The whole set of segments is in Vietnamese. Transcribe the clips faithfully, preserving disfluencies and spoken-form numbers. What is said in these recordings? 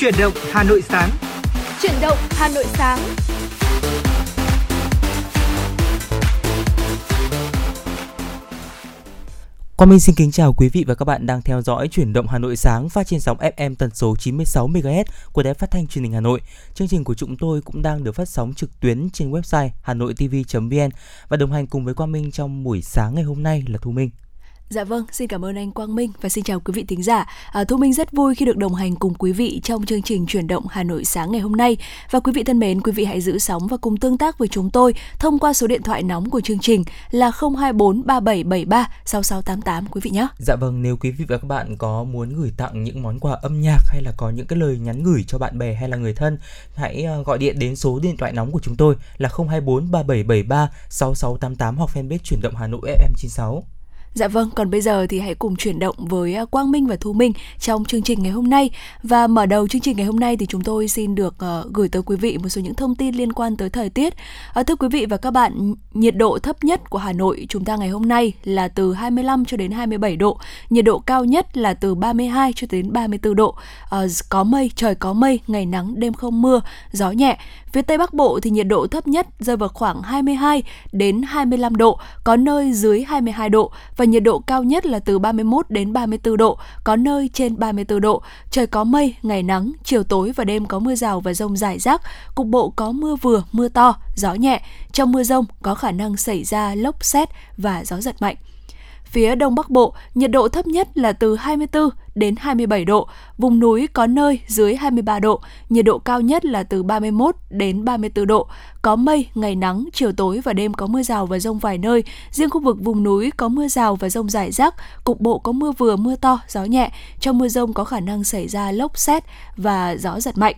Chuyển động Hà Nội sáng. Chuyển động Hà Nội sáng. Quang Minh xin kính chào quý vị và các bạn đang theo dõi Chuyển động Hà Nội sáng phát trên sóng ép em tần số chín mươi sáu mê ga héc của Đài phát thanh truyền hình Hà Nội. Chương trình của chúng tôi cũng đang được phát sóng trực tuyến trên website hanoitv chấm vn và đồng hành cùng với Quang Minh trong buổi sáng ngày hôm nay là Thu Minh. Dạ vâng, xin cảm ơn anh Quang Minh và xin chào quý vị thính giả. À, Thu Minh rất vui khi được đồng hành cùng quý vị trong chương trình Chuyển động Hà Nội sáng ngày hôm nay. Và quý vị thân mến, quý vị hãy giữ sóng và cùng tương tác với chúng tôi thông qua số điện thoại nóng của chương trình là không hai bốn ba bảy bảy ba sáu sáu tám tám quý vị nhé. Dạ vâng, nếu quý vị và các bạn có muốn gửi tặng những món quà âm nhạc hay là có những cái lời nhắn gửi cho bạn bè hay là người thân, hãy gọi điện đến số điện thoại nóng của chúng tôi là không hai bốn ba bảy bảy ba sáu sáu tám tám hoặc fanpage Chuyển động Hà Nội ép em chín sáu. Dạ vâng, còn bây giờ thì hãy cùng chuyển động với Quang Minh và Thu Minh trong chương trình ngày hôm nay. Và mở đầu chương trình ngày hôm nay thì chúng tôi xin được uh, gửi tới quý vị một số những thông tin liên quan tới thời tiết. Uh, thưa quý vị và các bạn, nhiệt độ thấp nhất của Hà Nội chúng ta ngày hôm nay là từ hai mươi lăm cho đến hai mươi bảy độ, nhiệt độ cao nhất là từ ba mươi hai cho đến ba mươi tư độ. Uh, có mây, trời có mây, ngày nắng, đêm không mưa, gió nhẹ. Phía Tây Bắc Bộ thì nhiệt độ thấp nhất rơi vào khoảng hai mươi hai đến hai mươi lăm độ, có nơi dưới hai mươi hai độ và nhiệt độ cao nhất là từ ba mươi mốt đến ba mươi tư độ, có nơi trên ba mươi tư độ. Trời có mây, ngày nắng, chiều tối và đêm có mưa rào và dông rải rác, cục bộ có mưa vừa, mưa to, gió nhẹ. Trong mưa dông có khả năng xảy ra lốc sét và gió giật mạnh. Phía Đông Bắc Bộ, nhiệt độ thấp nhất là từ hai mươi tư đến hai mươi bảy độ, vùng núi có nơi dưới hai mươi ba độ, nhiệt độ cao nhất là từ ba mươi mốt đến ba mươi tư độ, có mây, ngày nắng, chiều tối và đêm có mưa rào và dông vài nơi, riêng khu vực vùng núi có mưa rào và dông rải rác, cục bộ có mưa vừa, mưa to, gió nhẹ, trong mưa dông có khả năng xảy ra lốc sét và gió giật mạnh.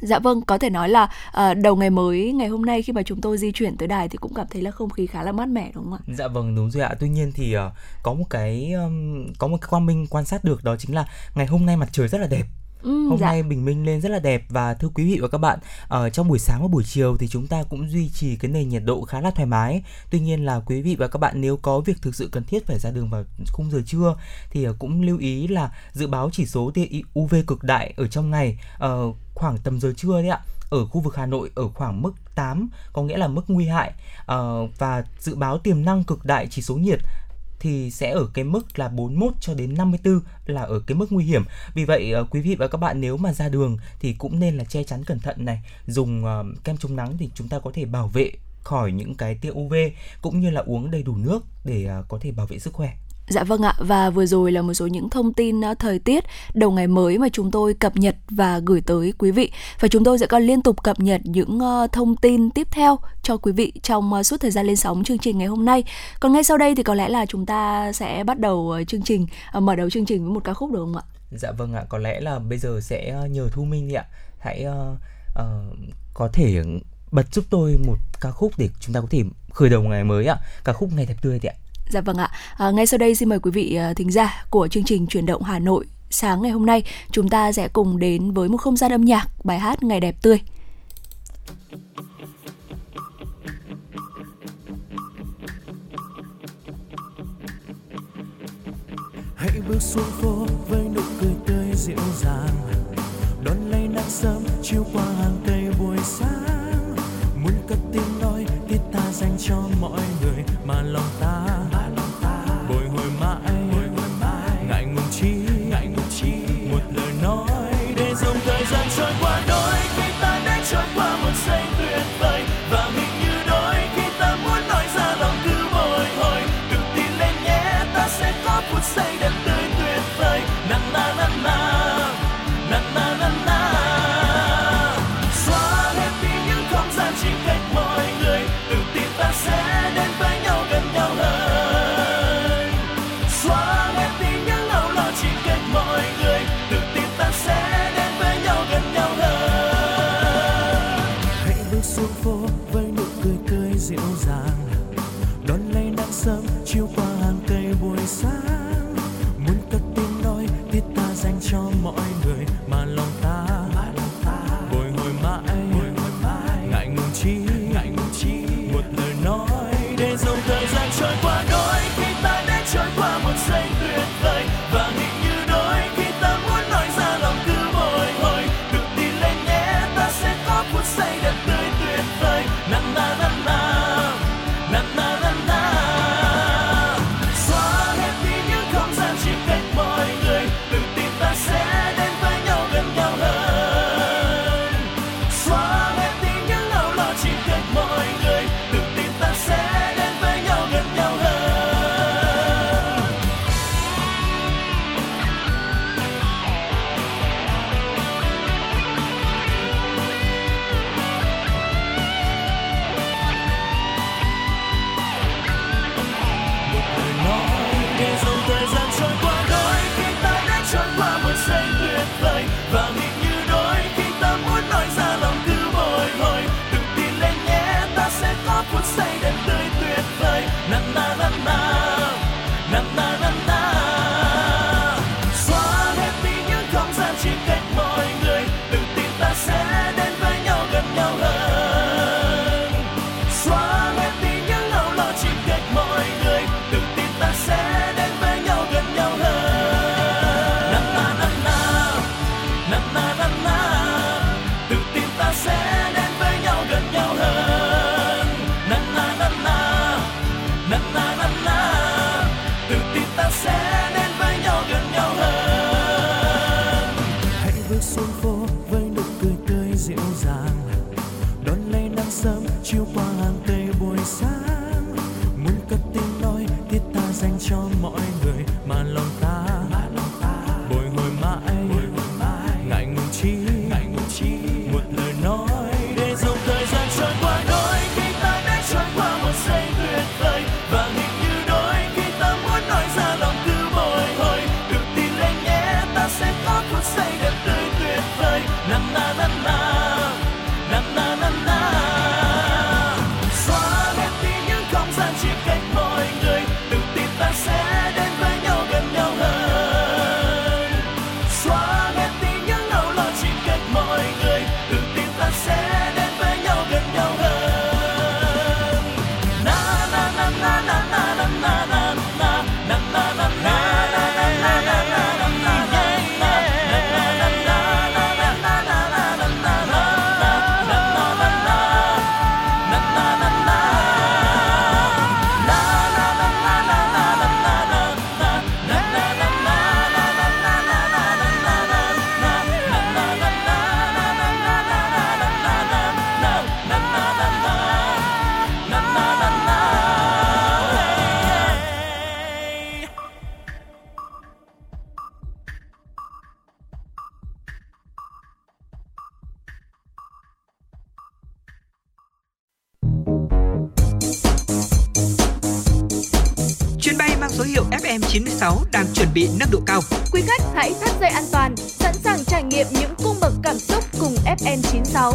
Dạ vâng, có thể nói là uh, đầu ngày mới ngày hôm nay khi mà chúng tôi di chuyển tới đài thì cũng cảm thấy là không khí khá là mát mẻ đúng không ạ? Dạ vâng, đúng rồi ạ. Tuy nhiên thì uh, có một cái um, có một cái Quang Minh quan sát được đó chính là ngày hôm nay mặt trời rất là đẹp. Ừ, hôm dạ. nay bình minh lên rất là đẹp. Và thưa quý vị và các bạn, ở trong buổi sáng và buổi chiều thì chúng ta cũng duy trì cái nền nhiệt độ khá là thoải mái. Tuy nhiên là quý vị và các bạn nếu có việc thực sự cần thiết phải ra đường vào khung giờ trưa thì cũng lưu ý là dự báo chỉ số tia u vê cực đại ở trong ngày uh, khoảng tầm giờ trưa đấy ạ, ở khu vực Hà Nội ở khoảng mức tám, có nghĩa là mức nguy hại. uh, Và dự báo tiềm năng cực đại chỉ số nhiệt thì sẽ ở cái mức là bốn mươi mốt cho đến năm mươi tư là ở cái mức nguy hiểm. Vì vậy quý vị và các bạn nếu mà ra đường thì cũng nên là che chắn cẩn thận này, dùng uh, kem chống nắng thì chúng ta có thể bảo vệ khỏi những cái tia u vê, cũng như là uống đầy đủ nước để uh, có thể bảo vệ sức khỏe. Dạ vâng ạ, và vừa rồi là một số những thông tin thời tiết đầu ngày mới mà chúng tôi cập nhật và gửi tới quý vị. Và chúng tôi sẽ còn liên tục cập nhật những thông tin tiếp theo cho quý vị trong suốt thời gian lên sóng chương trình ngày hôm nay. Còn ngay sau đây thì có lẽ là chúng ta sẽ bắt đầu chương trình, mở đầu chương trình với một ca khúc được không ạ? Dạ vâng ạ, có lẽ là bây giờ sẽ nhờ Thu Minh đi ạ. Hãy uh, uh, có thể bật giúp tôi một ca khúc để chúng ta có thể khởi đầu ngày mới ạ. Ca khúc Ngày đẹp tươi thì ạ. Dạ vâng ạ, à, ngay sau đây xin mời quý vị thính giả của chương trình Chuyển động Hà Nội sáng ngày hôm nay, chúng ta sẽ cùng đến với một không gian âm nhạc, bài hát Ngày đẹp tươi. Hãy bước xuống phố với nụ cười tươi dịu dàng, đón lấy nắng sớm chiếu qua hàng cây buổi sáng, muốn cất tiếng nói thiết tha dành cho mọi người mà lòng ta giây tuyệt vời, và hình như đôi khi ta muốn nói ra lòng cứ bồi hồi. tự tin ta sẽ đến với nhau, gần nhau hơn. Hãy bước xuống phố với nụ cười tươi dịu dàng, đón lấy nắng sớm chiều qua hàng cây buổi sáng. Muốn cất tiếng nói thiết ta dành cho mọi người mà lòng ta bồi hồi mãi, ngại ngùng chi một lời nói để dùng thời gian trôi qua. Đôi khi ta đã trôi qua một giây tuyệt vời và hình như đôi khi ta muốn nói ra lòng cứ bồi hồi. Được tin anh nhé, ta sẽ có phút giây đẹp tươi tuyệt vời. Na na na na, na na na na. Xóa hết đi những không gian chia cách mọi người. Được tin ta sẽ đến với nhau, gần nhau hơn. Xóa hết đi những âu lo chia cách mọi người. Được tin ta sẽ đến với nhau, gần nhau hơn. chín sáu đang chuẩn bị nâng độ cao. Quý khách hãy thắt dây an toàn, sẵn sàng trải nghiệm những cung bậc cảm xúc cùng ép em chín sáu.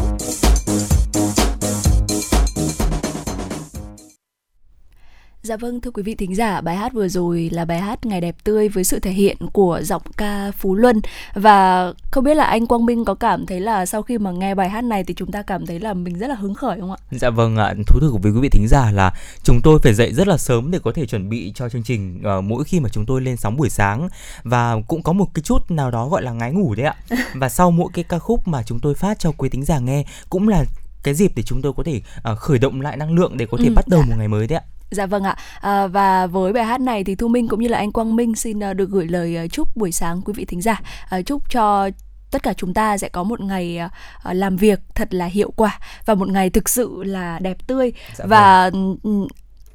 Dạ vâng, thưa quý vị thính giả, bài hát vừa rồi là bài hát Ngày Đẹp Tươi với sự thể hiện của giọng ca Phú Luân. Và không biết là anh Quang Minh có cảm thấy là sau khi mà nghe bài hát này thì chúng ta cảm thấy là mình rất là hứng khởi không ạ? Dạ vâng ạ, thú thực với quý vị thính giả là chúng tôi phải dậy rất là sớm để có thể chuẩn bị cho chương trình uh, mỗi khi mà chúng tôi lên sóng buổi sáng. Và cũng có một cái chút nào đó gọi là ngái ngủ đấy ạ. Và sau mỗi cái ca khúc mà chúng tôi phát cho quý thính giả nghe cũng là cái dịp để chúng tôi có thể uh, khởi động lại năng lượng để có thể ừ, bắt đầu dạ. một ngày mới đấy ạ. Dạ vâng ạ, à, và với bài hát này thì Thu Minh cũng như là anh Quang Minh xin được gửi lời chúc buổi sáng quý vị thính giả. à, Chúc cho tất cả chúng ta sẽ có một ngày làm việc thật là hiệu quả và một ngày thực sự là đẹp tươi. Dạ và vâng.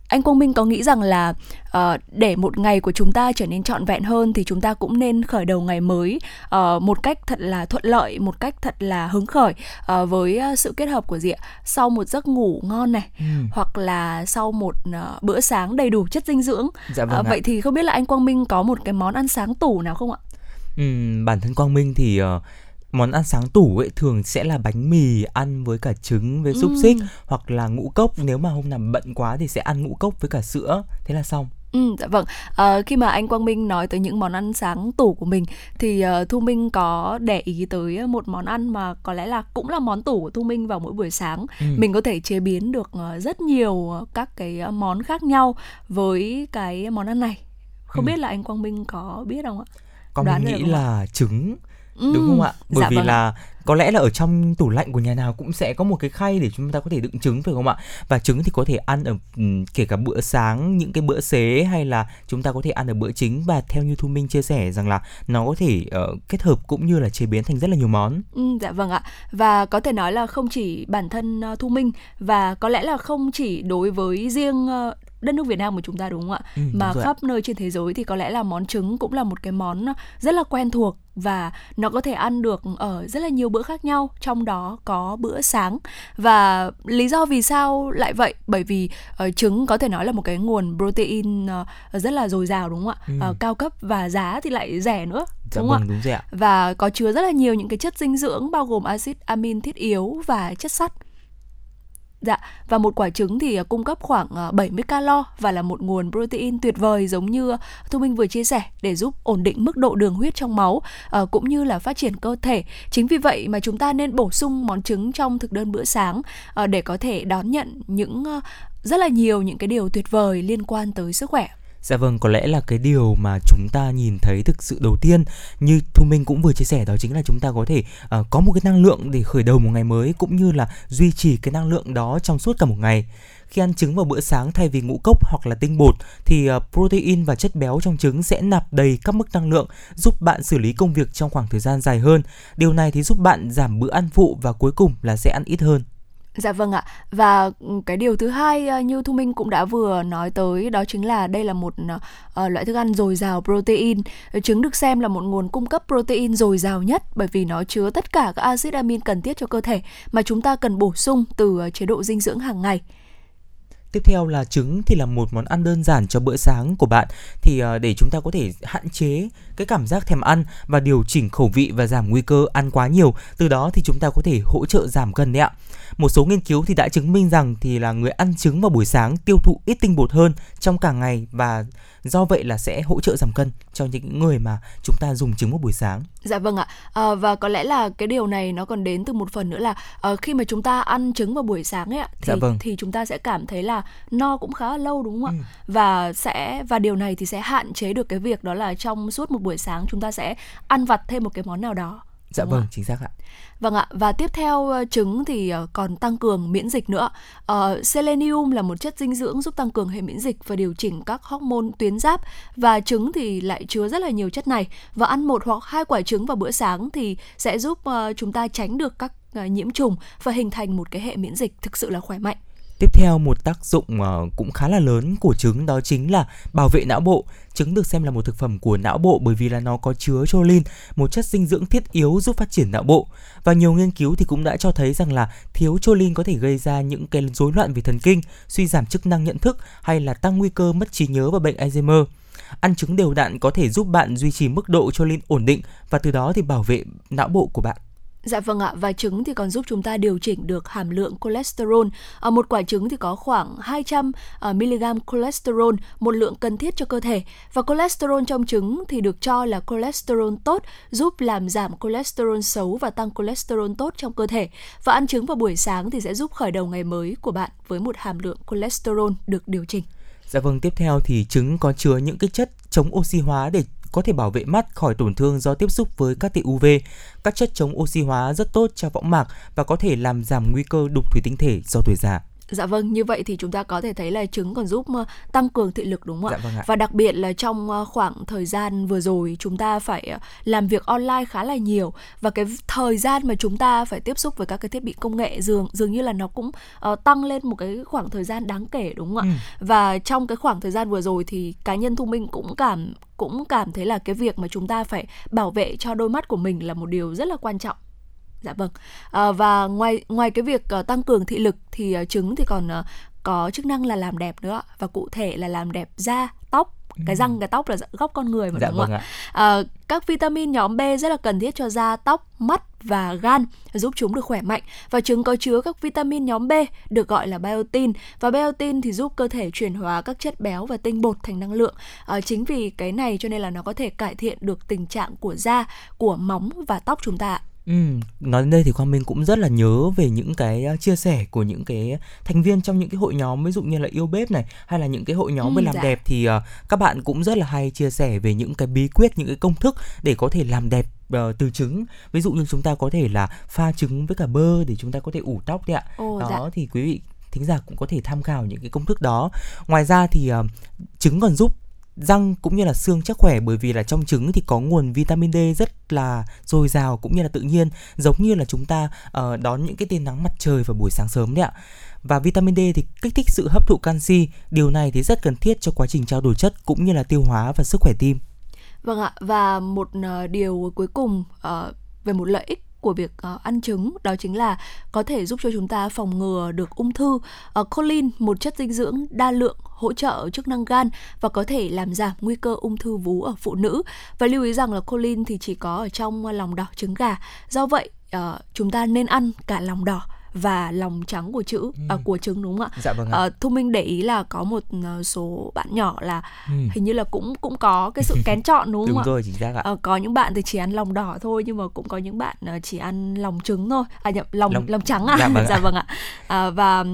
Anh Quang Minh có nghĩ rằng là uh, để một ngày của chúng ta trở nên trọn vẹn hơn thì chúng ta cũng nên khởi đầu ngày mới uh, một cách thật là thuận lợi, một cách thật là hứng khởi uh, với sự kết hợp của gì ạ? Sau một giấc ngủ ngon này ừ. hoặc là sau một uh, bữa sáng đầy đủ chất dinh dưỡng. Dạ vâng uh, vậy thì không biết là anh Quang Minh có một cái món ăn sáng tủ nào không ạ? Ừ, bản thân Quang Minh thì... Uh... món ăn sáng tủ ấy thường sẽ là bánh mì ăn với cả trứng với xúc ừ. xích hoặc là ngũ cốc, nếu mà hôm nào bận quá thì sẽ ăn ngũ cốc với cả sữa, thế là xong. Ừ, dạ vâng. À, khi mà anh Quang Minh nói tới những món ăn sáng tủ của mình thì uh, Thu Minh có để ý tới một món ăn mà có lẽ là cũng là món tủ của Thu Minh vào mỗi buổi sáng. Ừ. Mình có thể chế biến được rất nhiều các cái món khác nhau với cái món ăn này. Không ừ. biết là anh Quang Minh có biết không ạ? Con đoán mình nghĩ là trứng. Ừ, đúng không ạ? Bởi dạ vì vâng. là có lẽ là ở trong tủ lạnh của nhà nào cũng sẽ có một cái khay để chúng ta có thể đựng trứng, phải không ạ? Và trứng thì có thể ăn ở kể cả bữa sáng, những cái bữa xế, hay là chúng ta có thể ăn ở bữa chính. Và theo như Thu Minh chia sẻ rằng là nó có thể uh, kết hợp cũng như là chế biến thành rất là nhiều món. Ừ, dạ vâng ạ. Và có thể nói là không chỉ bản thân uh, Thu Minh và có lẽ là không chỉ đối với riêng uh, đất nước Việt Nam của chúng ta, đúng không ạ? Ừ, mà khắp ạ. nơi trên thế giới thì có lẽ là món trứng cũng là một cái món rất là quen thuộc và nó có thể ăn được ở rất là nhiều bữa khác nhau, trong đó có bữa sáng. Và lý do vì sao lại vậy? Bởi vì uh, trứng có thể nói là một cái nguồn protein uh, rất là dồi dào, đúng không ạ? Ừ. Uh, cao cấp và giá thì lại rẻ nữa, dạ đúng không vâng, ạ? Đúng ạ? Và có chứa rất là nhiều những cái chất dinh dưỡng bao gồm axit amin thiết yếu và chất sắt. Dạ, và một quả trứng thì cung cấp khoảng bảy mươi calo và là một nguồn protein tuyệt vời, giống như Thu Minh vừa chia sẻ, để giúp ổn định mức độ đường huyết trong máu cũng như là phát triển cơ thể. Chính vì vậy mà chúng ta nên bổ sung món trứng trong thực đơn bữa sáng để có thể đón nhận những rất là nhiều những cái điều tuyệt vời liên quan tới sức khỏe. Dạ vâng, có lẽ là cái điều mà chúng ta nhìn thấy thực sự đầu tiên như Thu Minh cũng vừa chia sẻ, đó chính là chúng ta có thể uh, có một cái năng lượng để khởi đầu một ngày mới, cũng như là duy trì cái năng lượng đó trong suốt cả một ngày. Khi ăn trứng vào bữa sáng thay vì ngũ cốc hoặc là tinh bột thì protein và chất béo trong trứng sẽ nạp đầy các mức năng lượng, giúp bạn xử lý công việc trong khoảng thời gian dài hơn. Điều này thì giúp bạn giảm bữa ăn phụ và cuối cùng là sẽ ăn ít hơn. Dạ vâng ạ. Và cái điều thứ hai như Thu Minh cũng đã vừa nói tới, đó chính là đây là một uh, loại thức ăn dồi dào protein. Trứng được xem là một nguồn cung cấp protein dồi dào nhất bởi vì nó chứa tất cả các axit amin cần thiết cho cơ thể mà chúng ta cần bổ sung từ chế độ dinh dưỡng hàng ngày. Tiếp theo là trứng thì là một món ăn đơn giản cho bữa sáng của bạn, thì để chúng ta có thể hạn chế cái cảm giác thèm ăn và điều chỉnh khẩu vị và giảm nguy cơ ăn quá nhiều, từ đó thì chúng ta có thể hỗ trợ giảm cân đấy ạ. Một số nghiên cứu thì đã chứng minh rằng thì là người ăn trứng vào buổi sáng tiêu thụ ít tinh bột hơn trong cả ngày, và do vậy là sẽ hỗ trợ giảm cân cho những người mà chúng ta dùng trứng vào buổi sáng. Dạ vâng ạ. À, và có lẽ là cái điều này nó còn đến từ một phần nữa là à, khi mà chúng ta ăn trứng vào buổi sáng ấy ạ, thì, dạ vâng. thì chúng ta sẽ cảm thấy là no cũng khá là lâu, đúng không ạ? Ừ. Và sẽ và điều này thì sẽ hạn chế được cái việc đó là trong suốt một buổi sáng chúng ta sẽ ăn vặt thêm một cái món nào đó. Dạ vâng, chính xác ạ. Vâng ạ, và tiếp theo trứng thì còn tăng cường miễn dịch nữa. Uh, selenium là một chất dinh dưỡng giúp tăng cường hệ miễn dịch và điều chỉnh các hormone tuyến giáp, và trứng thì lại chứa rất là nhiều chất này. Và ăn một hoặc hai quả trứng vào bữa sáng thì sẽ giúp uh, chúng ta tránh được các uh, nhiễm trùng và hình thành một cái hệ miễn dịch thực sự là khỏe mạnh. Tiếp theo, một tác dụng cũng khá là lớn của trứng đó chính là bảo vệ não bộ. Trứng được xem là một thực phẩm của não bộ bởi vì là nó có chứa choline, một chất dinh dưỡng thiết yếu giúp phát triển não bộ. Và nhiều nghiên cứu thì cũng đã cho thấy rằng là thiếu choline có thể gây ra những cái rối loạn về thần kinh, suy giảm chức năng nhận thức hay là tăng nguy cơ mất trí nhớ và bệnh Alzheimer. Ăn trứng đều đặn có thể giúp bạn duy trì mức độ choline ổn định và từ đó thì bảo vệ não bộ của bạn. Dạ vâng ạ, và trứng thì còn giúp chúng ta điều chỉnh được hàm lượng cholesterol. À, một quả trứng thì có khoảng hai trăm mi-li-gam cholesterol, một lượng cần thiết cho cơ thể. Và cholesterol trong trứng thì được cho là cholesterol tốt, giúp làm giảm cholesterol xấu và tăng cholesterol tốt trong cơ thể. Và ăn trứng vào buổi sáng thì sẽ giúp khởi đầu ngày mới của bạn với một hàm lượng cholesterol được điều chỉnh. Dạ vâng, tiếp theo thì trứng có chứa những cái chất chống oxy hóa để có thể bảo vệ mắt khỏi tổn thương do tiếp xúc với các tia u vê. Các chất chống oxy hóa rất tốt cho võng mạc và có thể làm giảm nguy cơ đục thủy tinh thể do tuổi già. Dạ vâng, như vậy thì chúng ta có thể thấy là trứng còn giúp tăng cường thị lực, đúng không ạ? Dạ vâng ạ. Và đặc biệt là trong khoảng thời gian vừa rồi chúng ta phải làm việc online khá là nhiều, và cái thời gian mà chúng ta phải tiếp xúc với các cái thiết bị công nghệ dường dường như là nó cũng uh, tăng lên một cái khoảng thời gian đáng kể, đúng không ạ? Ừ. Và trong cái khoảng thời gian vừa rồi thì cá nhân Thu Minh cũng cảm cũng cảm thấy là cái việc mà chúng ta phải bảo vệ cho đôi mắt của mình là một điều rất là quan trọng. Dạ vâng. À, và ngoài ngoài cái việc uh, tăng cường thị lực thì uh, trứng thì còn uh, có chức năng là làm đẹp nữa, và cụ thể là làm đẹp da, tóc, cái răng, cái tóc là góc con người mà, dạ, đúng không vâng ạ? À, các vitamin nhóm B rất là cần thiết cho da, tóc, mắt và gan, giúp chúng được khỏe mạnh. Và trứng có chứa các vitamin nhóm B được gọi là biotin, và biotin thì giúp cơ thể chuyển hóa các chất béo và tinh bột thành năng lượng. À, chính vì cái này cho nên là nó có thể cải thiện được tình trạng của da, của móng và tóc chúng ta. Ừ, nói đến đây thì Quang Minh cũng rất là nhớ về những cái chia sẻ của những cái thành viên trong những cái hội nhóm, ví dụ như là yêu bếp này, hay là những cái hội nhóm về ừ, làm dạ. đẹp, thì uh, các bạn cũng rất là hay chia sẻ về những cái bí quyết, những cái công thức để có thể làm đẹp uh, từ trứng. Ví dụ như chúng ta có thể là pha trứng với cả bơ để chúng ta có thể ủ tóc đấy ạ. Ồ, đó dạ. thì quý vị thính giả cũng có thể tham khảo những cái công thức đó. Ngoài ra thì uh, trứng còn giúp răng cũng như là xương chắc khỏe, bởi vì là trong trứng thì có nguồn vitamin D rất là dồi dào cũng như là tự nhiên, giống như là chúng ta uh, đón những cái tia nắng mặt trời vào buổi sáng sớm đấy ạ. Và vitamin D thì kích thích sự hấp thụ canxi, điều này thì rất cần thiết cho quá trình trao đổi chất cũng như là tiêu hóa và sức khỏe tim. Vâng ạ, và một uh, điều cuối cùng uh, về một lợi ích của việc uh, ăn trứng, đó chính là có thể giúp cho chúng ta phòng ngừa được ung thư. Uh, Choline, một chất dinh dưỡng đa lượng, hỗ trợ chức năng gan và có thể làm giảm nguy cơ ung thư vú ở phụ nữ. Và lưu ý rằng là choline thì chỉ có ở trong lòng đỏ trứng gà. Do vậy, uh, chúng ta nên ăn cả lòng đỏ và lòng trắng của chữ ừ. à, của trứng, đúng không ạ? Dạ vâng ạ. À, Thu Minh để ý là có một số bạn nhỏ là ừ. hình như là cũng cũng có cái sự kén chọn, đúng không đúng ạ? Đúng rồi, chính xác ạ. À, có những bạn thì chỉ ăn lòng đỏ thôi, nhưng mà cũng có những bạn chỉ ăn lòng trứng thôi. À nhầm, lòng lòng, lòng trắng ạ. Dạ vâng, dạ vâng ạ. À, và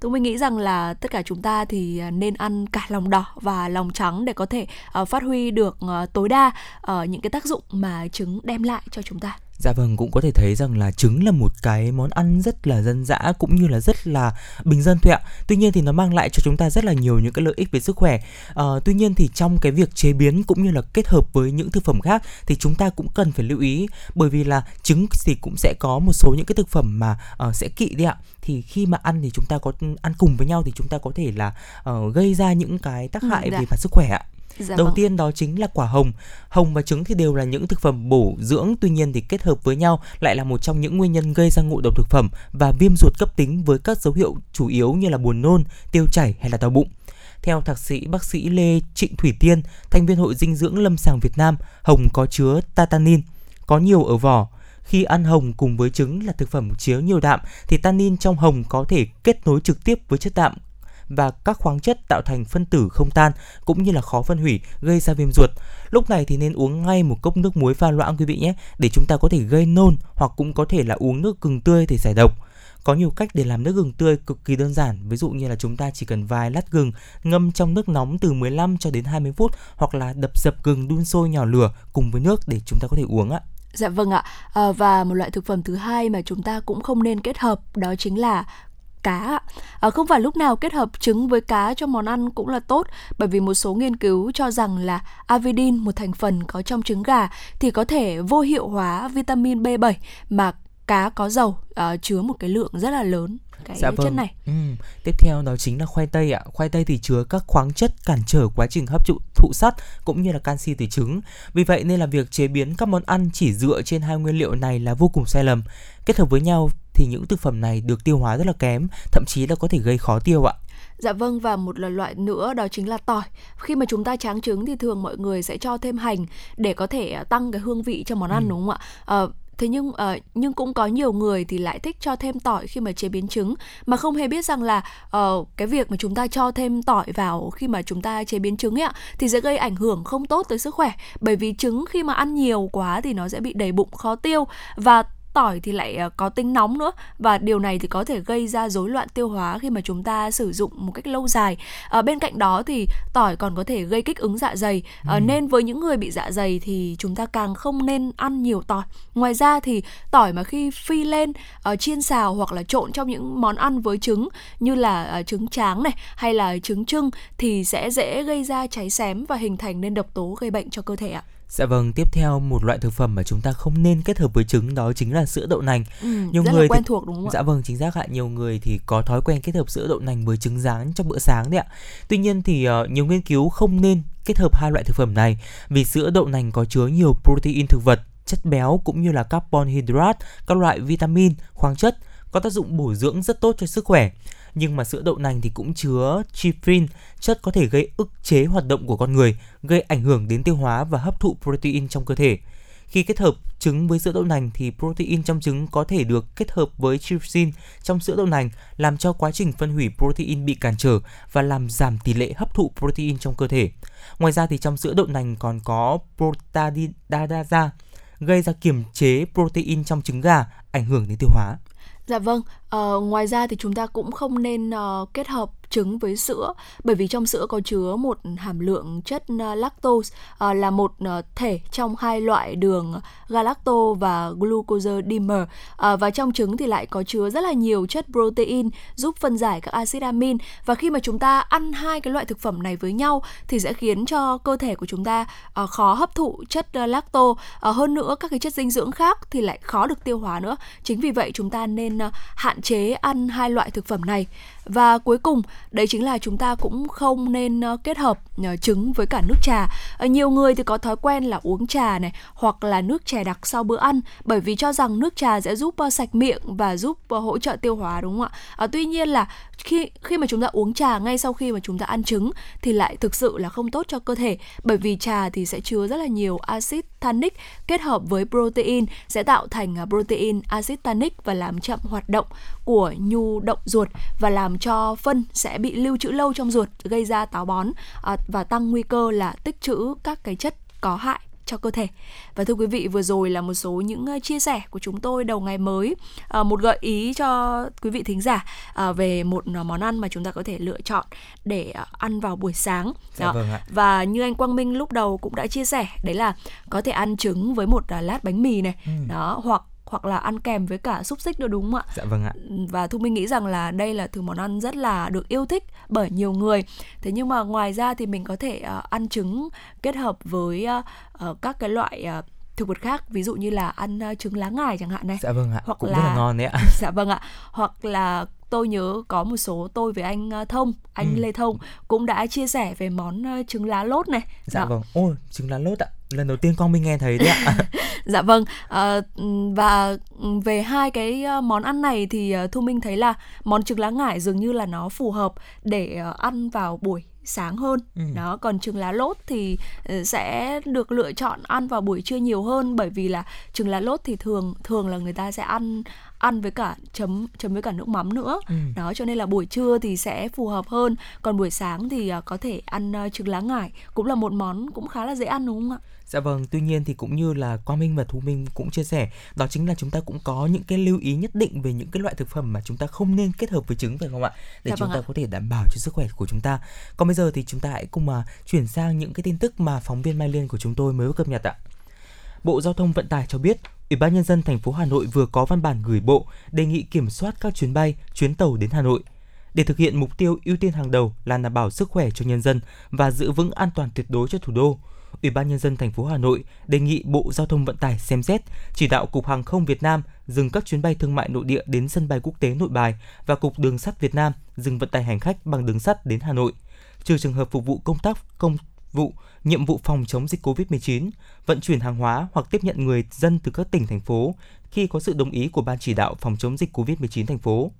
Thu Minh nghĩ rằng là tất cả chúng ta thì nên ăn cả lòng đỏ và lòng trắng để có thể uh, phát huy được uh, tối đa uh, những cái tác dụng mà trứng đem lại cho chúng ta. Dạ vâng, cũng có thể thấy rằng là trứng là một cái món ăn rất là dân dã cũng như là rất là bình dân thôi ạ. Tuy nhiên thì nó mang lại cho chúng ta rất là nhiều những cái lợi ích về sức khỏe. À, tuy nhiên thì trong cái việc chế biến cũng như là kết hợp với những thực phẩm khác thì chúng ta cũng cần phải lưu ý, bởi vì là trứng thì cũng sẽ có một số những cái thực phẩm mà uh, sẽ kỵ đi ạ. Thì khi mà ăn thì chúng ta có ăn cùng với nhau thì chúng ta có thể là uh, gây ra những cái tác hại ừ, về mặt sức khỏe ạ. Dạ đầu vâng. tiên đó chính là quả hồng. Hồng và trứng thì đều là những thực phẩm bổ dưỡng, tuy nhiên thì kết hợp với nhau lại là một trong những nguyên nhân gây ra ngộ độc thực phẩm và viêm ruột cấp tính với các dấu hiệu chủ yếu như là buồn nôn, tiêu chảy hay là đau bụng. Theo thạc sĩ bác sĩ Lê Trịnh Thủy Tiên, thành viên Hội Dinh dưỡng Lâm sàng Việt Nam, hồng có chứa tannin, có nhiều ở vỏ. Khi ăn hồng cùng với trứng là thực phẩm chứa nhiều đạm thì tannin trong hồng có thể kết nối trực tiếp với chất đạm và các khoáng chất tạo thành phân tử không tan cũng như là khó phân hủy, gây ra viêm ruột. Lúc này thì nên uống ngay một cốc nước muối pha loãng quý vị nhé, để chúng ta có thể gây nôn, hoặc cũng có thể là uống nước gừng tươi để giải độc. Có nhiều cách để làm nước gừng tươi cực kỳ đơn giản, ví dụ như là chúng ta chỉ cần vài lát gừng ngâm trong nước nóng từ mười lăm cho đến hai mươi phút, hoặc là đập dập gừng đun sôi nhỏ lửa cùng với nước để chúng ta có thể uống ạ. Dạ vâng ạ. À, và một loại thực phẩm thứ hai mà chúng ta cũng không nên kết hợp đó chính là cá. À, không phải lúc nào kết hợp trứng với cá trong món ăn cũng là tốt, bởi vì một số nghiên cứu cho rằng là avidin, một thành phần có trong trứng gà, thì có thể vô hiệu hóa vitamin B bảy mà cá có dầu à, chứa một cái lượng rất là lớn cái dạ vâng. chất này. Ừ. Tiếp theo đó chính là khoai tây ạ. Khoai tây thì chứa các khoáng chất cản trở quá trình hấp thụ thụ sắt cũng như là canxi từ trứng. Vì vậy nên là việc chế biến các món ăn chỉ dựa trên hai nguyên liệu này là vô cùng sai lầm. Kết hợp với nhau thì những thực phẩm này được tiêu hóa rất là kém, thậm chí là có thể gây khó tiêu ạ. Dạ vâng, và một loại nữa đó chính là tỏi. Khi mà chúng ta tráng trứng thì thường mọi người sẽ cho thêm hành để có thể tăng cái hương vị cho món ăn, ừ. đúng không ạ? À, thế nhưng uh, nhưng cũng có nhiều người thì lại thích cho thêm tỏi khi mà chế biến trứng, mà không hề biết rằng là uh, cái việc mà chúng ta cho thêm tỏi vào khi mà chúng ta chế biến trứng ấy ạ, thì sẽ gây ảnh hưởng không tốt tới sức khỏe, bởi vì trứng khi mà ăn nhiều quá thì nó sẽ bị đầy bụng, khó tiêu, và tỏi thì lại có tính nóng nữa, và điều này thì có thể gây ra rối loạn tiêu hóa khi mà chúng ta sử dụng một cách lâu dài. À, bên cạnh đó thì tỏi còn có thể gây kích ứng dạ dày, à, ừ. nên với những người bị dạ dày thì chúng ta càng không nên ăn nhiều tỏi. Ngoài ra thì tỏi mà khi phi lên, à, chiên xào hoặc là trộn trong những món ăn với trứng như là à, trứng tráng này hay là trứng trưng thì sẽ dễ gây ra cháy xém và hình thành nên độc tố gây bệnh cho cơ thể ạ. Dạ vâng, tiếp theo một loại thực phẩm mà chúng ta không nên kết hợp với trứng đó chính là sữa đậu nành. Ừ, nhiều rất người là quen thì... thuộc đúng không ạ? Dạ vâng, chính xác ạ. Nhiều người thì có thói quen kết hợp sữa đậu nành với trứng rán trong bữa sáng đấy ạ. Tuy nhiên thì uh, nhiều nghiên cứu không nên kết hợp hai loại thực phẩm này, vì sữa đậu nành có chứa nhiều protein thực vật, chất béo cũng như là carbon hydrate, các loại vitamin, khoáng chất, có tác dụng bổ dưỡng rất tốt cho sức khỏe. Nhưng mà sữa đậu nành thì cũng chứa trypsin, chất có thể gây ức chế hoạt động của con người, gây ảnh hưởng đến tiêu hóa và hấp thụ protein trong cơ thể. Khi kết hợp trứng với sữa đậu nành thì protein trong trứng có thể được kết hợp với trypsin trong sữa đậu nành, làm cho quá trình phân hủy protein bị cản trở và làm giảm tỷ lệ hấp thụ protein trong cơ thể. Ngoài ra thì trong sữa đậu nành còn có protadidaza, gây ra kiềm chế protein trong trứng gà, ảnh hưởng đến tiêu hóa. Dạ vâng, uh, ngoài ra thì chúng ta cũng không nên uh, kết hợp trứng với sữa, bởi vì trong sữa có chứa một hàm lượng chất uh, lactose, uh, là một uh, thể trong hai loại đường galactose và glucosodimer, uh, và trong trứng thì lại có chứa rất là nhiều chất protein giúp phân giải các axit amin, và khi mà chúng ta ăn hai cái loại thực phẩm này với nhau thì sẽ khiến cho cơ thể của chúng ta uh, khó hấp thụ chất uh, lactose, uh, hơn nữa các cái chất dinh dưỡng khác thì lại khó được tiêu hóa nữa. Chính vì vậy chúng ta nên uh, hạn chế ăn hai loại thực phẩm này. Và cuối cùng, đấy chính là chúng ta cũng không nên kết hợp trứng với cả nước trà. Nhiều người thì có thói quen là uống trà này hoặc là nước chè đặc sau bữa ăn, bởi vì cho rằng nước trà sẽ giúp sạch miệng và giúp hỗ trợ tiêu hóa, đúng không ạ? À, tuy nhiên là khi, khi mà chúng ta uống trà ngay sau khi mà chúng ta ăn trứng thì lại thực sự là không tốt cho cơ thể, bởi vì trà thì sẽ chứa rất là nhiều acid tannic kết hợp với protein, sẽ tạo thành protein acid tannic và làm chậm hoạt động của nhu động ruột và làm cho phân sẽ bị lưu trữ lâu trong ruột, gây ra táo bón và tăng nguy cơ là tích trữ các cái chất có hại cho cơ thể. Và thưa quý vị, vừa rồi là một số những chia sẻ của chúng tôi đầu ngày mới, à, một gợi ý cho quý vị thính giả à, về một món ăn mà chúng ta có thể lựa chọn để ăn vào buổi sáng. Dạ, đó. Vâng ạ. Và như anh Quang Minh lúc đầu cũng đã chia sẻ, đấy là có thể ăn trứng với một lát bánh mì này, ừ. đó, hoặc hoặc là ăn kèm với cả xúc xích nữa, đúng không ạ? Dạ vâng ạ. Và Thu Minh nghĩ rằng là đây là thứ món ăn rất là được yêu thích bởi nhiều người. Thế nhưng mà ngoài ra thì mình có thể uh, ăn trứng kết hợp với uh, các cái loại uh, thực vật khác, ví dụ như là ăn uh, trứng lá ngải chẳng hạn này. Dạ vâng ạ. Hoặc cũng là... rất là ngon đấy ạ. Dạ vâng ạ. Hoặc là tôi nhớ có một số tôi với anh Thông, anh ừ. Lê Thông cũng đã chia sẻ về món trứng lá lốt này. Dạ đó. Vâng. Ôi, trứng lá lốt ạ. Lần đầu tiên con mình nghe thấy đấy ạ. Dạ vâng. À, và về hai cái món ăn này thì Thu Minh thấy là món trứng lá ngải dường như là nó phù hợp để ăn vào buổi sáng hơn. Ừ. Đó, còn trứng lá lốt thì sẽ được lựa chọn ăn vào buổi trưa nhiều hơn, bởi vì là trứng lá lốt thì thường thường là người ta sẽ ăn ăn với cả chấm chấm với cả nước mắm nữa. Ừ. Đó, cho nên là buổi trưa thì sẽ phù hợp hơn. Còn buổi sáng thì có thể ăn trứng lá ngải, cũng là một món cũng khá là dễ ăn, đúng không ạ? Dạ vâng, tuy nhiên thì cũng như là Quang Minh và Thu Minh cũng chia sẻ, đó chính là chúng ta cũng có những cái lưu ý nhất định về những cái loại thực phẩm mà chúng ta không nên kết hợp với trứng, phải không ạ? Để dạ chúng vâng ta ạ. Có thể đảm bảo cho sức khỏe của chúng ta. Còn bây giờ thì chúng ta hãy cùng mà chuyển sang những cái tin tức mà phóng viên Mai Liên của chúng tôi mới cập nhật ạ. Bộ Giao thông Vận tải cho biết, Ủy ban Nhân dân thành phố Hà Nội vừa có văn bản gửi Bộ đề nghị kiểm soát các chuyến bay, chuyến tàu đến Hà Nội. Để thực hiện mục tiêu ưu tiên hàng đầu là đảm bảo sức khỏe cho nhân dân và giữ vững an toàn tuyệt đối cho thủ đô, Ủy ban Nhân dân thành phố Hà Nội đề nghị Bộ Giao thông Vận tải xem xét chỉ đạo Cục Hàng không Việt Nam dừng các chuyến bay thương mại nội địa đến sân bay quốc tế Nội Bài và Cục Đường sắt Việt Nam dừng vận tải hành khách bằng đường sắt đến Hà Nội, trừ trường hợp phục vụ công tác công vụ, nhiệm vụ phòng chống dịch covid mười chín, vận chuyển hàng hóa hoặc tiếp nhận người dân từ các tỉnh, thành phố khi có sự đồng ý của Ban chỉ đạo phòng chống dịch covid mười chín thành phố.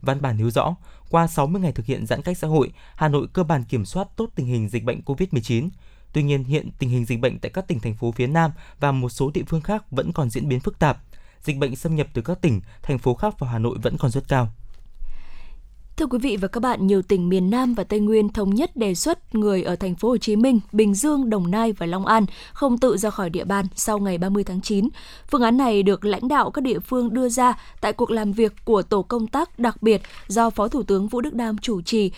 Văn bản nêu rõ, qua sáu mươi ngày thực hiện giãn cách xã hội, Hà Nội cơ bản kiểm soát tốt tình hình dịch bệnh covid mười chín. Tuy nhiên, hiện tình hình dịch bệnh tại các tỉnh, thành phố phía Nam và một số địa phương khác vẫn còn diễn biến phức tạp. Dịch bệnh xâm nhập từ các tỉnh, thành phố khác vào Hà Nội vẫn còn rất cao. Thưa quý vị và các bạn, nhiều tỉnh miền Nam và Tây Nguyên thống nhất đề xuất người ở thành phố Hồ Chí Minh, Bình Dương, Đồng Nai và Long An không tự ra khỏi địa bàn sau ngày ba mươi tháng chín. Phương án này được lãnh đạo các địa phương đưa ra tại cuộc làm việc của tổ công tác đặc biệt do Phó Thủ tướng Vũ Đức Đam chủ trì,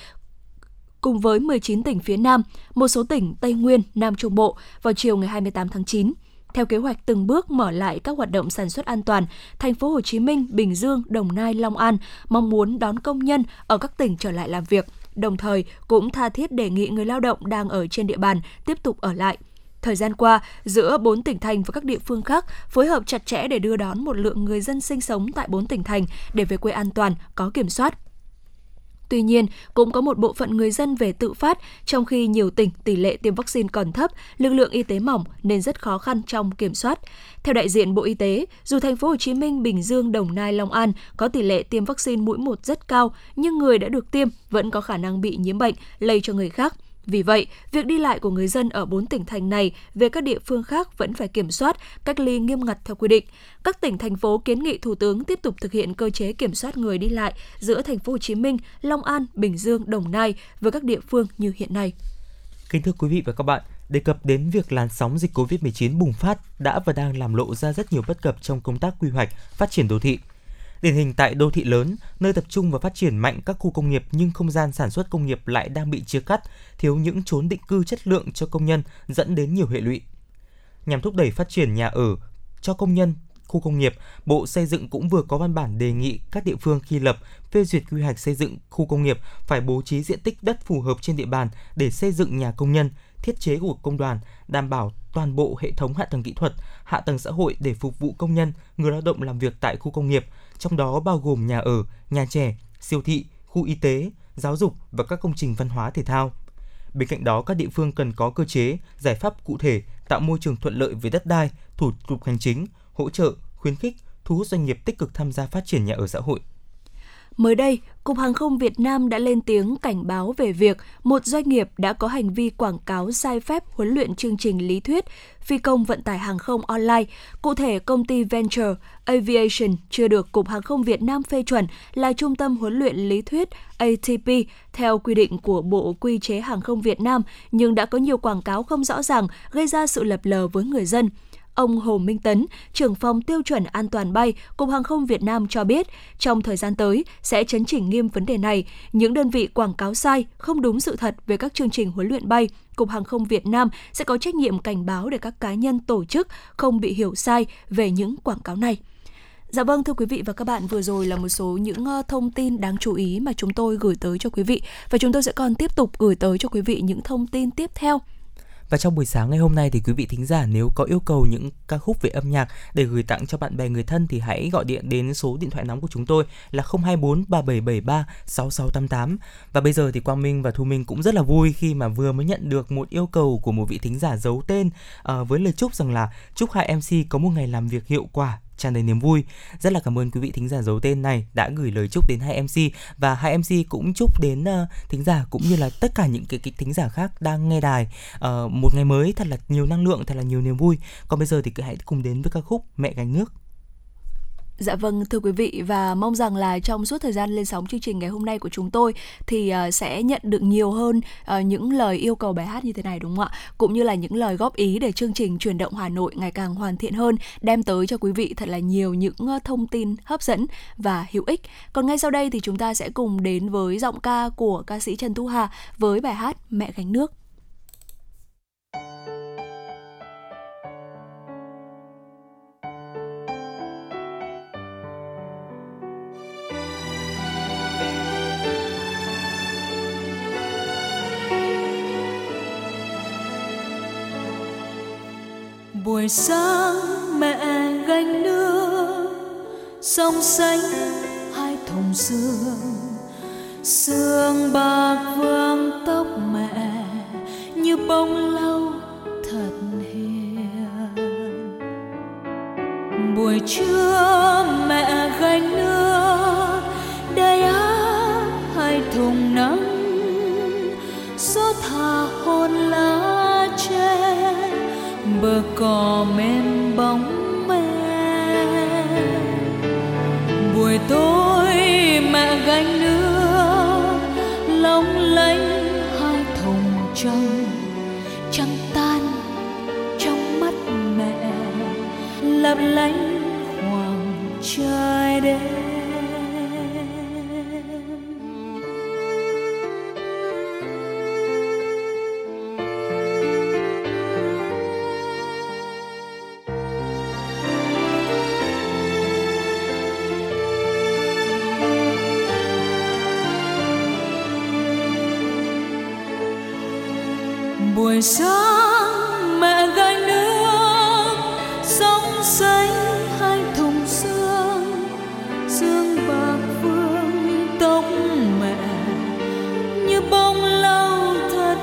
cùng với mười chín tỉnh phía Nam, một số tỉnh Tây Nguyên, Nam Trung Bộ vào chiều ngày hai mươi tám tháng chín. Theo kế hoạch từng bước mở lại các hoạt động sản xuất an toàn, thành phố Hồ Chí Minh, Bình Dương, Đồng Nai, Long An mong muốn đón công nhân ở các tỉnh trở lại làm việc, đồng thời cũng tha thiết đề nghị người lao động đang ở trên địa bàn tiếp tục ở lại. Thời gian qua, giữa bốn tỉnh thành và các địa phương khác phối hợp chặt chẽ để đưa đón một lượng người dân sinh sống tại bốn tỉnh thành để về quê an toàn, có kiểm soát. Tuy nhiên, cũng có một bộ phận người dân về tự phát, trong khi nhiều tỉnh tỷ lệ tiêm vaccine còn thấp, lực lượng y tế mỏng nên rất khó khăn trong kiểm soát. Theo đại diện Bộ Y tế, dù thành phố Hồ Chí Minh, Bình Dương, Đồng Nai, Long An có tỷ lệ tiêm vaccine mũi một rất cao, nhưng người đã được tiêm vẫn có khả năng bị nhiễm bệnh, lây cho người khác. Vì vậy, việc đi lại của người dân ở bốn tỉnh thành này về các địa phương khác vẫn phải kiểm soát, cách ly nghiêm ngặt theo quy định. Các tỉnh, thành phố kiến nghị Thủ tướng tiếp tục thực hiện cơ chế kiểm soát người đi lại giữa thành phố Hồ Chí Minh, Long An, Bình Dương, Đồng Nai với các địa phương như hiện nay. Kính thưa quý vị và các bạn, đề cập đến việc làn sóng dịch covid mười chín bùng phát đã và đang làm lộ ra rất nhiều bất cập trong công tác quy hoạch, phát triển đô thị. Điển hình tại đô thị lớn, nơi tập trung và phát triển mạnh các khu công nghiệp nhưng không gian sản xuất công nghiệp lại đang bị chia cắt, thiếu những chốn định cư chất lượng cho công nhân dẫn đến nhiều hệ lụy. Nhằm thúc đẩy phát triển nhà ở cho công nhân, khu công nghiệp, Bộ Xây dựng cũng vừa có văn bản đề nghị các địa phương khi lập, phê duyệt quy hoạch xây dựng khu công nghiệp phải bố trí diện tích đất phù hợp trên địa bàn để xây dựng nhà công nhân, thiết chế của công đoàn, đảm bảo toàn bộ hệ thống hạ tầng kỹ thuật, hạ tầng xã hội để phục vụ công nhân, người lao động làm việc tại khu công nghiệp, trong đó bao gồm nhà ở, nhà trẻ, siêu thị, khu y tế, giáo dục và các công trình văn hóa thể thao. Bên cạnh đó, các địa phương cần có cơ chế, giải pháp cụ thể, tạo môi trường thuận lợi về đất đai, thủ tục hành chính, hỗ trợ, khuyến khích, thu hút doanh nghiệp tích cực tham gia phát triển nhà ở xã hội. Mới đây, Cục Hàng không Việt Nam đã lên tiếng cảnh báo về việc một doanh nghiệp đã có hành vi quảng cáo sai phép huấn luyện chương trình lý thuyết phi công vận tải hàng không online. Cụ thể, công ty Venture Aviation chưa được Cục Hàng không Việt Nam phê chuẩn là trung tâm huấn luyện lý thuyết A T P theo quy định của Bộ Quy chế Hàng không Việt Nam, nhưng đã có nhiều quảng cáo không rõ ràng gây ra sự lập lờ với người dân. Ông Hồ Minh Tấn, trưởng phòng tiêu chuẩn an toàn bay, Cục Hàng không Việt Nam cho biết, trong thời gian tới sẽ chấn chỉnh nghiêm vấn đề này. Những đơn vị quảng cáo sai, không đúng sự thật về các chương trình huấn luyện bay, Cục Hàng không Việt Nam sẽ có trách nhiệm cảnh báo để các cá nhân, tổ chức không bị hiểu sai về những quảng cáo này. Dạ vâng, thưa quý vị và các bạn, vừa rồi là một số những thông tin đáng chú ý mà chúng tôi gửi tới cho quý vị. Và chúng tôi sẽ còn tiếp tục gửi tới cho quý vị những thông tin tiếp theo. Và trong buổi sáng ngày hôm nay thì quý vị thính giả nếu có yêu cầu những ca khúc về âm nhạc để gửi tặng cho bạn bè người thân thì hãy gọi điện đến số điện thoại nóng của chúng tôi là không hai bốn ba bảy bảy ba sáu sáu tám tám. Và bây giờ thì Quang Minh và Thu Minh cũng rất là vui khi mà vừa mới nhận được một yêu cầu của một vị thính giả giấu tên uh, với lời chúc rằng là chúc hai em xê có một ngày làm việc hiệu quả, tràn đầy niềm vui. Rất là cảm ơn quý vị thính giả giấu tên này đã gửi lời chúc đến hai em xê, và hai em xê cũng chúc đến uh, thính giả cũng như là tất cả những cái, cái thính giả khác đang nghe đài uh, một ngày mới thật là nhiều năng lượng, thật là nhiều niềm vui. Còn bây giờ thì cứ hãy cùng đến với ca khúc Mẹ Gánh Nước. Dạ vâng, thưa quý vị, và mong rằng là trong suốt thời gian lên sóng chương trình ngày hôm nay của chúng tôi thì uh, sẽ nhận được nhiều hơn uh, những lời yêu cầu bài hát như thế này, đúng không ạ? Cũng như là những lời góp ý để chương trình Chuyển động Hà Nội ngày càng hoàn thiện hơn, đem tới cho quý vị thật là nhiều những uh, thông tin hấp dẫn và hữu ích. Còn ngay sau đây thì chúng ta sẽ cùng đến với giọng ca của ca sĩ Trần Thu Hà với bài hát Mẹ Gánh Nước. Buổi sáng mẹ gánh nước, song sánh hai thùng sương, sương bạc vương tóc mẹ như bông lau thật hiền. Buổi trưa mẹ gánh nước, đầy áp hai thùng nắng, gió thả hồn lá tre bờ cỏ mềm bóng mẹ. Buổi tối mẹ gánh nước, lóng lánh hai thùng trăng, trăng tan trong mắt mẹ lấp lánh khoảng trời đêm. Buổi sáng mẹ gánh nước, sóng sánh hai thùng sương, sương bạc vương tóc mẹ như bông lau thật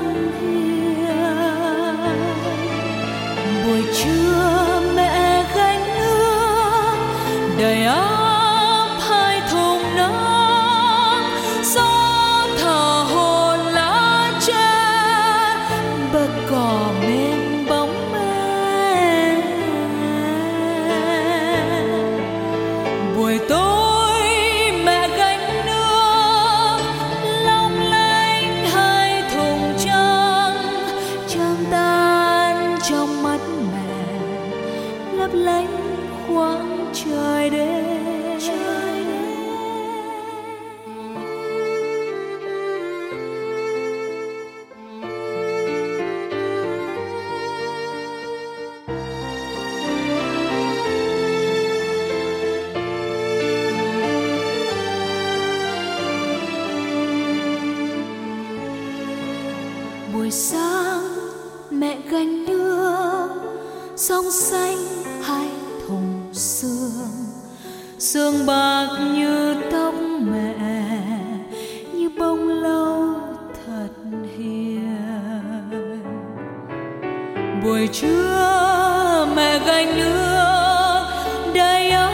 hiền. Buổi trưa mẹ gánh nước, đầy áp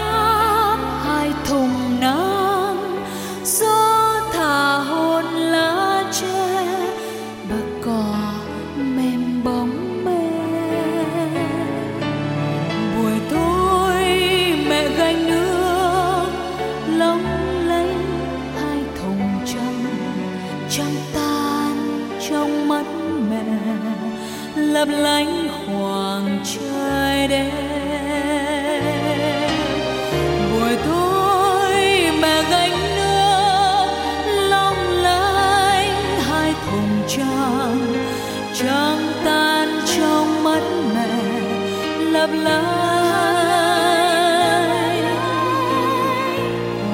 lặp lại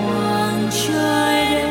hoàng trời đêm.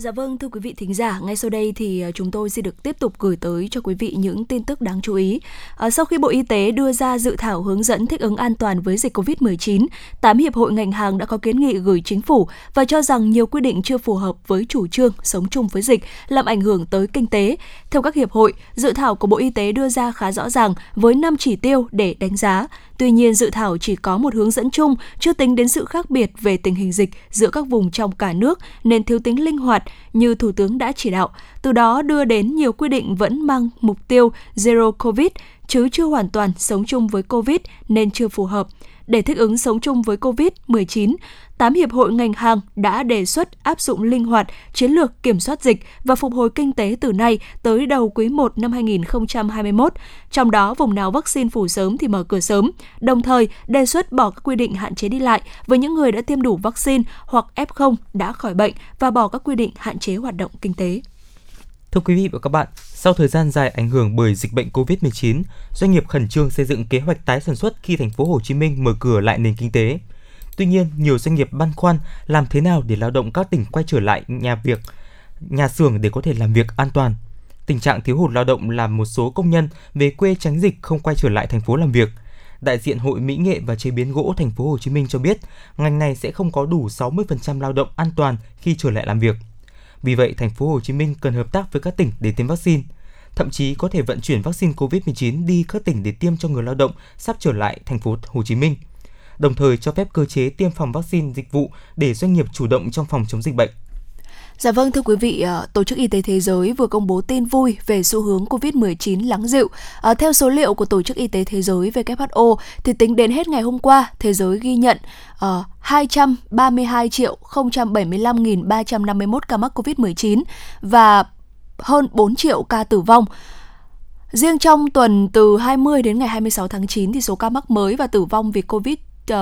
Dạ vâng, thưa quý vị thính giả, ngay sau đây thì chúng tôi xin được tiếp tục gửi tới cho quý vị những tin tức đáng chú ý. À, sau khi Bộ Y tế đưa ra dự thảo hướng dẫn thích ứng an toàn với dịch covid mười chín, tám hiệp hội ngành hàng đã có kiến nghị gửi chính phủ và cho rằng nhiều quy định chưa phù hợp với chủ trương sống chung với dịch, làm ảnh hưởng tới kinh tế. Theo các hiệp hội, dự thảo của Bộ Y tế đưa ra khá rõ ràng với năm chỉ tiêu để đánh giá. Tuy nhiên, dự thảo chỉ có một hướng dẫn chung, chưa tính đến sự khác biệt về tình hình dịch giữa các vùng trong cả nước nên thiếu tính linh hoạt như Thủ tướng đã chỉ đạo. Từ đó đưa đến nhiều quy định vẫn mang mục tiêu Zero Covid, chứ chưa hoàn toàn sống chung với Covid nên chưa phù hợp. Để thích ứng sống chung với covid mười chín, tám hiệp hội ngành hàng đã đề xuất áp dụng linh hoạt chiến lược kiểm soát dịch và phục hồi kinh tế từ nay tới đầu quý một năm hai không hai mốt. Trong đó, vùng nào vaccine phủ sớm thì mở cửa sớm, đồng thời đề xuất bỏ các quy định hạn chế đi lại với những người đã tiêm đủ vaccine hoặc ép không đã khỏi bệnh và bỏ các quy định hạn chế hoạt động kinh tế. Thưa quý vị và các bạn, sau thời gian dài ảnh hưởng bởi dịch bệnh covid mười chín, doanh nghiệp khẩn trương xây dựng kế hoạch tái sản xuất khi thành phố Hồ Chí Minh mở cửa lại nền kinh tế. Tuy nhiên, nhiều doanh nghiệp băn khoăn làm thế nào để lao động các tỉnh quay trở lại nhà việc, nhà xưởng để có thể làm việc an toàn. Tình trạng thiếu hụt lao động làm một số công nhân về quê tránh dịch không quay trở lại thành phố làm việc. Đại diện Hội Mỹ nghệ và chế biến gỗ thành phố Hồ Chí Minh cho biết, ngành này sẽ không có đủ sáu mươi phần trăm lao động an toàn khi trở lại làm việc. Vì vậy, thành phố Hồ Chí Minh cần hợp tác với các tỉnh để tiêm vaccine, thậm chí có thể vận chuyển vaccine covid mười chín đi các tỉnh để tiêm cho người lao động sắp trở lại thành phố Hồ Chí Minh. Đồng thời cho phép cơ chế tiêm phòng vaccine dịch vụ để doanh nghiệp chủ động trong phòng chống dịch bệnh. Dạ vâng, thưa quý vị, Tổ chức Y tế Thế giới vừa công bố tin vui về xu hướng covid mười chín lắng dịu. À, theo số liệu của Tổ chức Y tế Thế giới W H O, thì tính đến hết ngày hôm qua, thế giới ghi nhận uh, hai trăm ba mươi hai triệu không trăm bảy mươi lăm nghìn ba trăm năm mươi mốt ca mắc covid mười chín và hơn bốn triệu ca tử vong. Riêng trong tuần từ hai mươi đến ngày hai mươi sáu tháng chín, thì số ca mắc mới và tử vong vì covid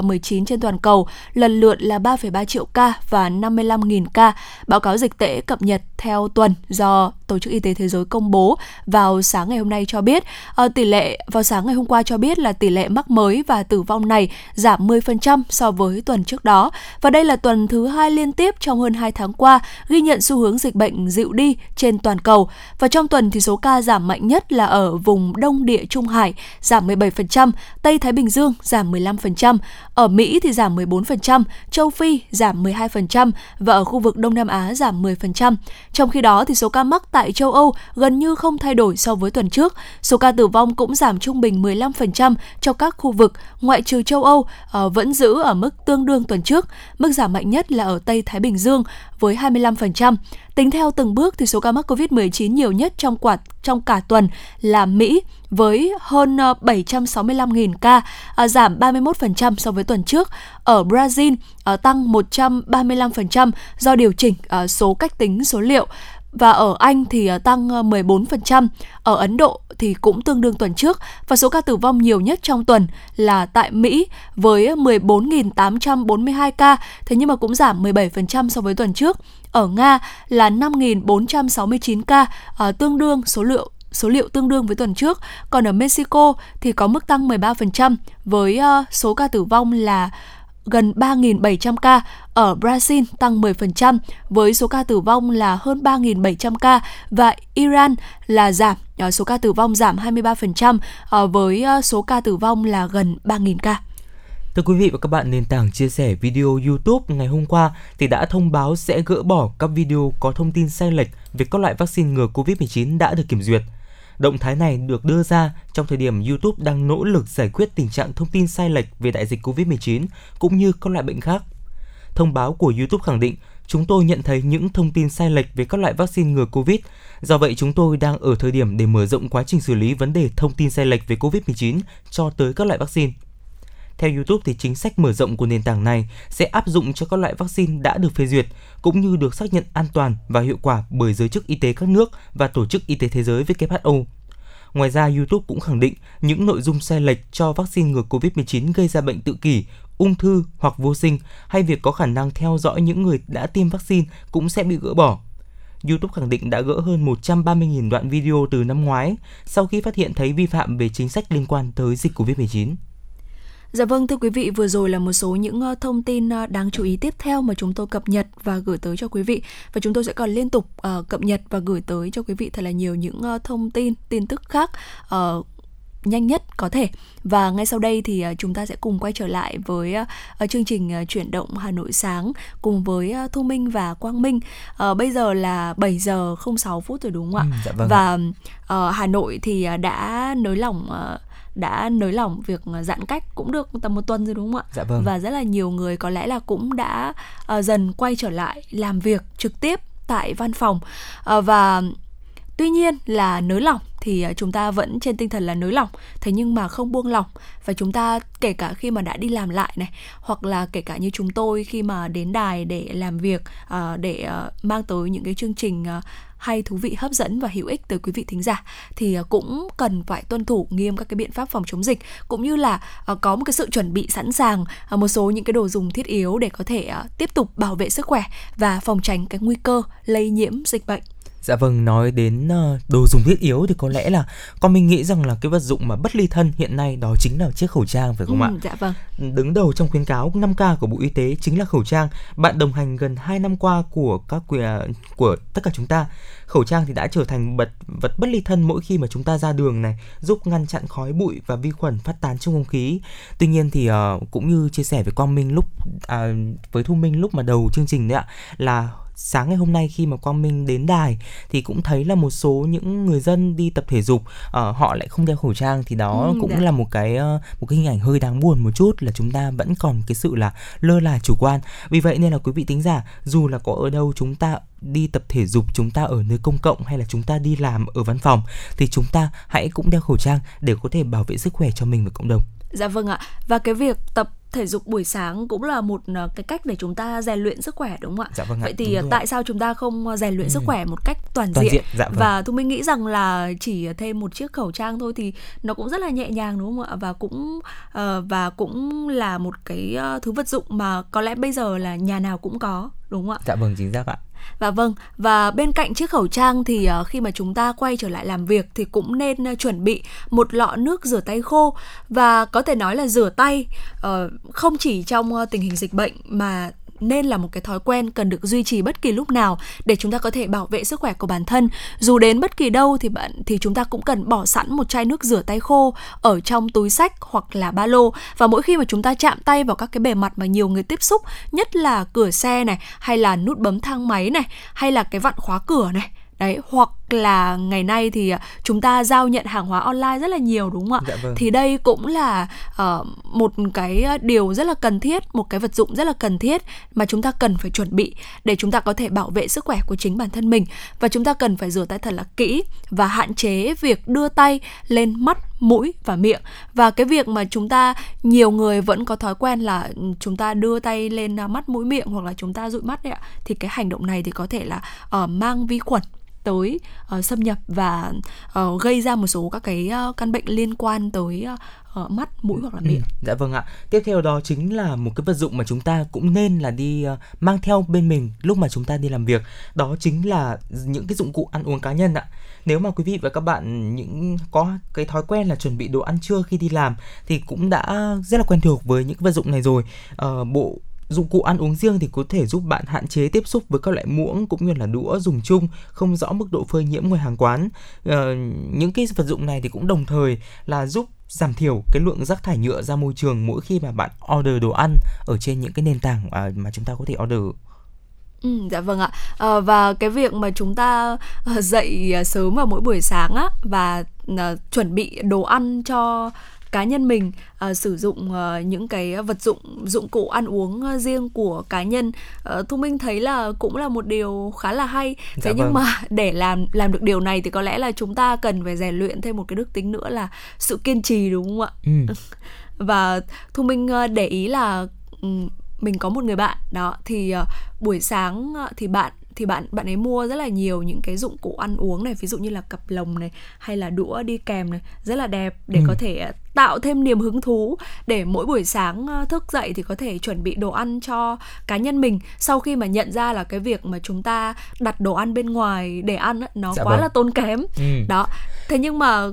mười chín trên toàn cầu lần lượt là ba phẩy ba triệu ca và năm mươi lăm nghìn ca. Báo cáo dịch tễ cập nhật theo tuần do Tổ chức Y tế Thế giới công bố vào sáng ngày hôm nay cho biết, à, tỷ lệ vào sáng ngày hôm qua cho biết là tỷ lệ mắc mới và tử vong này giảm mười phần trăm so với tuần trước đó. Và đây là tuần thứ hai liên tiếp trong hơn hai tháng qua ghi nhận xu hướng dịch bệnh dịu đi trên toàn cầu. Và trong tuần thì số ca giảm mạnh nhất là ở vùng Đông Địa Trung Hải giảm mười bảy phần trăm, Tây Thái Bình Dương giảm mười lăm phần trăm, ở Mỹ thì giảm mười bốn phần trăm, châu Phi giảm mười hai phần trăm và ở khu vực Đông Nam Á giảm mười phần trăm. Trong khi đó thì số ca mắc tại châu Âu gần như không thay đổi so với tuần trước. Số ca tử vong cũng giảm trung bình mười lăm phần trăm cho các khu vực, ngoại trừ châu Âu uh, vẫn giữ ở mức tương đương tuần trước. Mức giảm mạnh nhất là ở Tây Thái Bình Dương với hai mươi lăm phần trăm. Tính theo từng bước thì số ca mắc covid mười chín nhiều nhất trong quả trong cả tuần là Mỹ với hơn bảy trăm sáu mươi lăm nghìn ca, giảm ba mươi mốt phần trăm so với tuần trước. Ở Brazil tăng một trăm ba mươi lăm phần trăm do điều chỉnh số cách tính số liệu. Và ở Anh thì tăng mười bốn phần trăm, ở Ấn Độ thì cũng tương đương tuần trước. Và số ca tử vong nhiều nhất trong tuần là tại Mỹ với mười bốn nghìn tám trăm bốn mươi hai ca, thế nhưng mà cũng giảm mười bảy phần trăm so với tuần trước. Ở Nga là năm nghìn bốn trăm sáu mươi chín ca, tương đương số lượng số liệu tương đương với tuần trước. Còn ở Mexico thì có mức tăng mười ba phần trăm với số ca tử vong là gần ba nghìn bảy trăm ca. Ở Brazil tăng mười phần trăm với số ca tử vong là hơn ba nghìn bảy trăm ca và Iran là giảm, số ca tử vong giảm hai mươi ba phần trăm với số ca tử vong là gần ba nghìn ca. Thưa quý vị và các bạn, nền tảng chia sẻ video YouTube ngày hôm qua thì đã thông báo sẽ gỡ bỏ các video có thông tin sai lệch về các loại vaccine ngừa covid mười chín đã được kiểm duyệt. Động thái này được đưa ra trong thời điểm YouTube đang nỗ lực giải quyết tình trạng thông tin sai lệch về đại dịch covid mười chín cũng như các loại bệnh khác. Thông báo của YouTube khẳng định, chúng tôi nhận thấy những thông tin sai lệch về các loại vaccine ngừa Covid. Do vậy, chúng tôi đang ở thời điểm để mở rộng quá trình xử lý vấn đề thông tin sai lệch về covid mười chín cho tới các loại vaccine. Theo YouTube, thì chính sách mở rộng của nền tảng này sẽ áp dụng cho các loại vaccine đã được phê duyệt, cũng như được xác nhận an toàn và hiệu quả bởi giới chức y tế các nước và Tổ chức Y tế Thế giới W H O. Ngoài ra, YouTube cũng khẳng định những nội dung sai lệch cho vaccine ngừa covid mười chín gây ra bệnh tự kỷ, ung thư hoặc vô sinh, hay việc có khả năng theo dõi những người đã tiêm vaccine cũng sẽ bị gỡ bỏ. YouTube khẳng định đã gỡ hơn một trăm ba mươi nghìn đoạn video từ năm ngoái sau khi phát hiện thấy vi phạm về chính sách liên quan tới dịch covid mười chín. Dạ vâng, thưa quý vị, vừa rồi là một số những thông tin đáng chú ý tiếp theo mà chúng tôi cập nhật và gửi tới cho quý vị. Và chúng tôi sẽ còn liên tục uh, cập nhật và gửi tới cho quý vị thật là nhiều những uh, thông tin, tin tức khác uh, nhanh nhất có thể. Và ngay sau đây thì chúng ta sẽ cùng quay trở lại với chương trình Chuyển động Hà Nội Sáng cùng với Thu Minh và Quang Minh. À, bây giờ là bảy giờ không sáu phút rồi đúng không ạ? Ừ, dạ vâng. Và à, Hà Nội thì đã nới lỏng đã nới lỏng việc giãn cách cũng được tầm một tuần rồi đúng không ạ? Dạ vâng. Và rất là nhiều người có lẽ là cũng đã à, dần quay trở lại làm việc trực tiếp tại văn phòng. À, và tuy nhiên là nới lỏng thì chúng ta vẫn trên tinh thần là nới lỏng, thế nhưng mà không buông lỏng. Và chúng ta kể cả khi mà đã đi làm lại này, hoặc là kể cả như chúng tôi khi mà đến đài để làm việc, để mang tới những cái chương trình hay, thú vị, hấp dẫn và hữu ích tới quý vị thính giả, thì cũng cần phải tuân thủ nghiêm các cái biện pháp phòng chống dịch, cũng như là có một cái sự chuẩn bị sẵn sàng một số những cái đồ dùng thiết yếu để có thể tiếp tục bảo vệ sức khỏe và phòng tránh cái nguy cơ lây nhiễm dịch bệnh. Dạ vâng, nói đến đồ dùng thiết yếu thì có lẽ là con mình nghĩ rằng là cái vật dụng mà bất ly thân hiện nay đó chính là chiếc khẩu trang, phải không ừ, ạ? Dạ vâng. Đứng đầu trong khuyến cáo năm K của Bộ Y tế chính là khẩu trang, bạn đồng hành gần hai năm qua của các của tất cả chúng ta. Khẩu trang thì đã trở thành vật, vật bất ly thân mỗi khi mà chúng ta ra đường này, giúp ngăn chặn khói bụi và vi khuẩn phát tán trong không khí. Tuy nhiên thì uh, cũng như chia sẻ với Quang Minh lúc à, với Thu Minh lúc mà đầu chương trình đấy ạ, là sáng ngày hôm nay khi mà Quang Minh đến đài thì cũng thấy là một số những người dân đi tập thể dục uh, họ lại không đeo khẩu trang, thì đó ừ, cũng đã. là một cái uh, một cái hình ảnh hơi đáng buồn một chút, là chúng ta vẫn còn cái sự là lơ là, chủ quan. Vì vậy nên là quý vị thính giả, dù là có ở đâu chúng ta đi tập thể dục, chúng ta ở nơi công cộng hay là chúng ta đi làm ở văn phòng, thì chúng ta hãy cũng đeo khẩu trang để có thể bảo vệ sức khỏe cho mình và cộng đồng. Dạ vâng ạ. Và cái việc tập thể dục buổi sáng cũng là một cái cách để chúng ta rèn luyện sức khỏe đúng không ạ? Dạ vâng ạ. Vậy thì tại ạ. sao chúng ta không rèn luyện ừ. sức khỏe một cách toàn, toàn diện? diện. Dạ vâng. Và tôi mới nghĩ rằng là chỉ thêm một chiếc khẩu trang thôi thì nó cũng rất là nhẹ nhàng đúng không ạ? Và cũng uh, và cũng là một cái thứ vật dụng mà có lẽ bây giờ là nhà nào cũng có đúng không ạ? Dạ vâng, chính xác ạ. Và vâng, và bên cạnh chiếc khẩu trang thì khi mà chúng ta quay trở lại làm việc thì cũng nên chuẩn bị một lọ nước rửa tay khô. Và có thể nói là rửa tay không chỉ trong tình hình dịch bệnh mà nên là một cái thói quen cần được duy trì bất kỳ lúc nào để chúng ta có thể bảo vệ sức khỏe của bản thân. Dù đến bất kỳ đâu thì bạn thì chúng ta cũng cần bỏ sẵn một chai nước rửa tay khô ở trong túi xách hoặc là ba lô. Và mỗi khi mà chúng ta chạm tay vào các cái bề mặt mà nhiều người tiếp xúc, nhất là cửa xe này, hay là nút bấm thang máy này, hay là cái vặn khóa cửa này, đấy, hoặc là ngày nay thì chúng ta giao nhận hàng hóa online rất là nhiều đúng không ạ? Dạ vâng. Thì đây cũng là uh, một cái điều rất là cần thiết, một cái vật dụng rất là cần thiết mà chúng ta cần phải chuẩn bị để chúng ta có thể bảo vệ sức khỏe của chính bản thân mình. Và chúng ta cần phải rửa tay thật là kỹ và hạn chế việc đưa tay lên mắt, mũi và miệng. Và cái việc mà chúng ta, nhiều người vẫn có thói quen là chúng ta đưa tay lên mắt, mũi, miệng hoặc là chúng ta dụi mắt đấy ạ, thì cái hành động này thì có thể là uh, mang vi khuẩn tới uh, xâm nhập và uh, gây ra một số các cái uh, căn bệnh liên quan tới uh, mắt, mũi hoặc là miệng. Ừ, dạ vâng ạ. Tiếp theo đó chính là một cái vật dụng mà chúng ta cũng nên là đi uh, mang theo bên mình lúc mà chúng ta đi làm việc. Đó chính là những cái dụng cụ ăn uống cá nhân ạ. Nếu mà quý vị và các bạn những có cái thói quen là chuẩn bị đồ ăn trưa khi đi làm thì cũng đã rất là quen thuộc với những vật dụng này rồi. Uh, bộ dụng cụ ăn uống riêng thì có thể giúp bạn hạn chế tiếp xúc với các loại muỗng cũng như là đũa dùng chung không rõ mức độ phơi nhiễm ngoài hàng quán. Ờ, những cái vật dụng này thì cũng đồng thời là giúp giảm thiểu cái lượng rác thải nhựa ra môi trường mỗi khi mà bạn order đồ ăn ở trên những cái nền tảng mà chúng ta có thể order. Ừ, dạ vâng ạ. À, và cái việc mà chúng ta dậy sớm vào mỗi buổi sáng á, và à, chuẩn bị đồ ăn cho cá nhân mình, à, sử dụng à, những cái vật dụng, dụng cụ ăn uống riêng của cá nhân, à, Thu Minh thấy là cũng là một điều khá là hay. Thế dạ nhưng vâng. mà để làm làm được điều này thì có lẽ là chúng ta cần phải rèn luyện thêm một cái đức tính nữa là sự kiên trì, đúng không ạ? Ừ. Và Thu Minh để ý là mình có một người bạn đó, thì uh, buổi sáng uh, thì bạn thì bạn bạn ấy mua rất là nhiều những cái dụng cụ ăn uống này, ví dụ như là cặp lồng này hay là đũa đi kèm này, rất là đẹp để ừ. có thể tạo thêm niềm hứng thú để mỗi buổi sáng thức dậy thì có thể chuẩn bị đồ ăn cho cá nhân mình, sau khi mà nhận ra là cái việc mà chúng ta đặt đồ ăn bên ngoài để ăn nó dạ quá vâng. là tốn kém. Ừ. Đó. Thế nhưng mà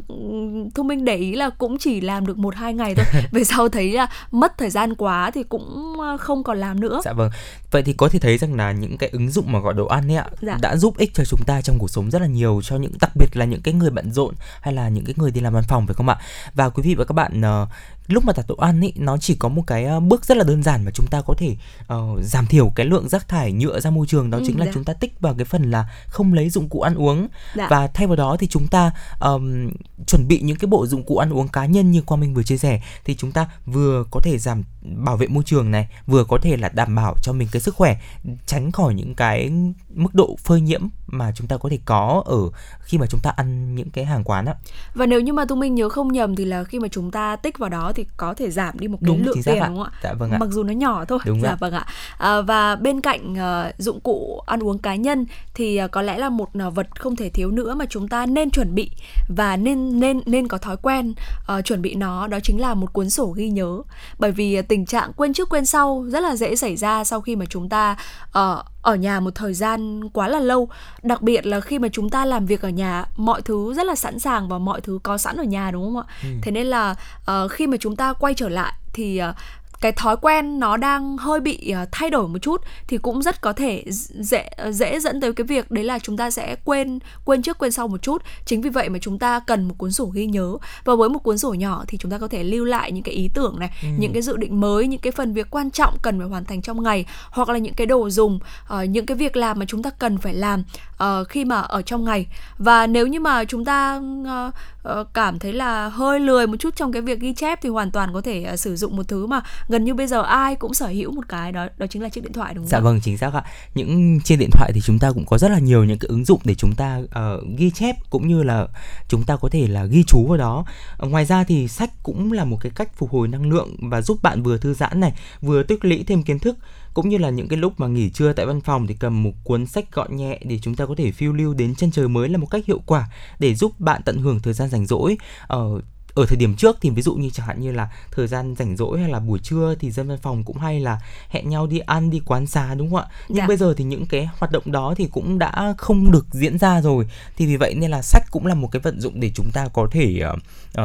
Thu Minh để ý là cũng chỉ làm được một hai ngày thôi. Về sau thấy là mất thời gian quá thì cũng không còn làm nữa. Dạ vâng. Vậy thì có thể thấy rằng là những cái ứng dụng mà gọi đồ ăn ấy ạ, dạ. đã giúp ích cho chúng ta trong cuộc sống rất là nhiều, cho những đặc biệt là những cái người bận rộn hay là những cái người đi làm văn phòng, phải không ạ? Và quý vị và các các bạn uh, lúc mà đặt đồ ăn ấy, nó chỉ có một cái uh, bước rất là đơn giản mà chúng ta có thể uh, giảm thiểu cái lượng rác thải nhựa ra môi trường, đó ừ, chính là dạ. chúng ta tích vào cái phần là không lấy dụng cụ ăn uống dạ. và thay vào đó thì chúng ta um, chuẩn bị những cái bộ dụng cụ ăn uống cá nhân như Quang Minh vừa chia sẻ, thì chúng ta vừa có thể giảm bảo vệ môi trường này, vừa có thể là đảm bảo cho mình cái sức khỏe, tránh khỏi những cái mức độ phơi nhiễm mà chúng ta có thể có ở khi mà chúng ta ăn những cái hàng quán á. Và nếu như mà Thu Minh nhớ không nhầm thì là khi mà chúng ta tích vào đó thì có thể giảm đi một cái đúng, lượng tiền, đúng không ạ? Dạ, vâng ạ. Mặc dù nó nhỏ thôi. Đúng dạ ạ. Vâng ạ. À, và bên cạnh uh, dụng cụ ăn uống cá nhân thì uh, có lẽ là một uh, vật không thể thiếu nữa mà chúng ta nên chuẩn bị và nên nên nên có thói quen uh, chuẩn bị nó, đó chính là một cuốn sổ ghi nhớ. Bởi vì uh, tình trạng quên trước quên sau rất là dễ xảy ra sau khi mà chúng ta uh, ở nhà một thời gian quá là lâu, đặc biệt là khi mà chúng ta làm việc ở nhà, mọi thứ rất là sẵn sàng và mọi thứ có sẵn ở nhà, đúng không ạ? Ừ. Thế nên là uh, khi mà chúng ta quay trở lại thì uh, cái thói quen nó đang hơi bị uh, thay đổi một chút thì cũng rất có thể dễ dễ dẫn tới cái việc đấy là chúng ta sẽ quên quên trước quên sau một chút. Chính vì vậy mà chúng ta cần một cuốn sổ ghi nhớ, và với một cuốn sổ nhỏ thì chúng ta có thể lưu lại những cái ý tưởng này, ừ. những cái dự định mới, những cái phần việc quan trọng cần phải hoàn thành trong ngày, hoặc là những cái đồ dùng, uh, những cái việc làm mà chúng ta cần phải làm uh, khi mà ở trong ngày. Và nếu như mà chúng ta uh, cảm thấy là hơi lười một chút trong cái việc ghi chép thì hoàn toàn có thể uh, sử dụng một thứ mà gần như bây giờ ai cũng sở hữu, một cái đó đó chính là chiếc điện thoại, đúng không? Dạ vâng, chính xác ạ. Những trên điện thoại thì chúng ta cũng có rất là nhiều những cái ứng dụng để chúng ta uh, ghi chép cũng như là chúng ta có thể là ghi chú vào đó. Uh, ngoài ra thì sách cũng là một cái cách phục hồi năng lượng và giúp bạn vừa thư giãn này, vừa tích lũy thêm kiến thức, cũng như là những cái lúc mà nghỉ trưa tại văn phòng thì cầm một cuốn sách gọn nhẹ để chúng ta có thể phiêu lưu đến chân trời mới là một cách hiệu quả để giúp bạn tận hưởng thời gian rảnh rỗi. Ở uh, ở thời điểm trước thì ví dụ như chẳng hạn như là thời gian rảnh rỗi hay là buổi trưa thì dân văn phòng cũng hay là hẹn nhau đi ăn, đi quán xá, đúng không ạ? Nhưng dạ. bây giờ thì những cái hoạt động đó thì cũng đã không được diễn ra rồi, thì vì vậy nên là sách cũng là một cái vận dụng để chúng ta có thể uh,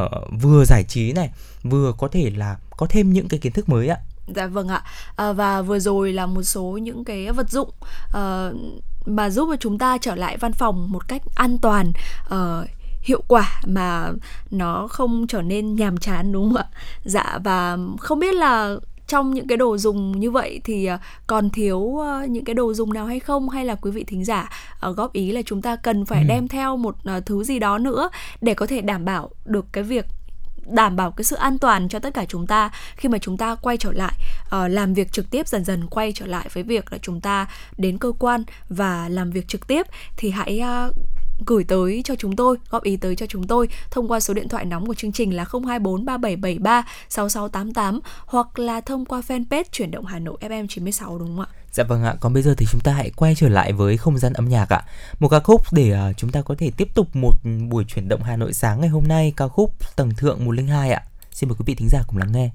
uh, vừa giải trí này, vừa có thể là có thêm những cái kiến thức mới ạ. Dạ vâng ạ. À, và vừa rồi là một số những cái vật dụng uh, mà giúp cho chúng ta trở lại văn phòng một cách an toàn, uh, hiệu quả mà nó không trở nên nhàm chán, đúng không ạ? Dạ, và không biết là trong những cái đồ dùng như vậy thì còn thiếu những cái đồ dùng nào hay không, hay là quý vị thính giả góp ý là chúng ta cần phải ừ. đem theo một thứ gì đó nữa để có thể đảm bảo được cái việc đảm bảo cái sự an toàn cho tất cả chúng ta khi mà chúng ta quay trở lại uh, làm việc trực tiếp, dần dần quay trở lại với việc là chúng ta đến cơ quan và làm việc trực tiếp, thì hãy uh, gửi tới cho chúng tôi, góp ý tới cho chúng tôi thông qua số điện thoại nóng của chương trình là không hai bốn ba bảy bảy ba sáu sáu tám tám, hoặc là thông qua fanpage Chuyển động Hà Nội ép em chín mươi sáu, đúng không ạ? Dạ vâng ạ, còn bây giờ thì chúng ta hãy quay trở lại với không gian âm nhạc ạ. Một ca khúc để uh, chúng ta có thể tiếp tục một buổi Chuyển động Hà Nội sáng ngày hôm nay, ca khúc Tầng Thượng một không hai ạ. Xin mời quý vị thính giả cùng lắng nghe.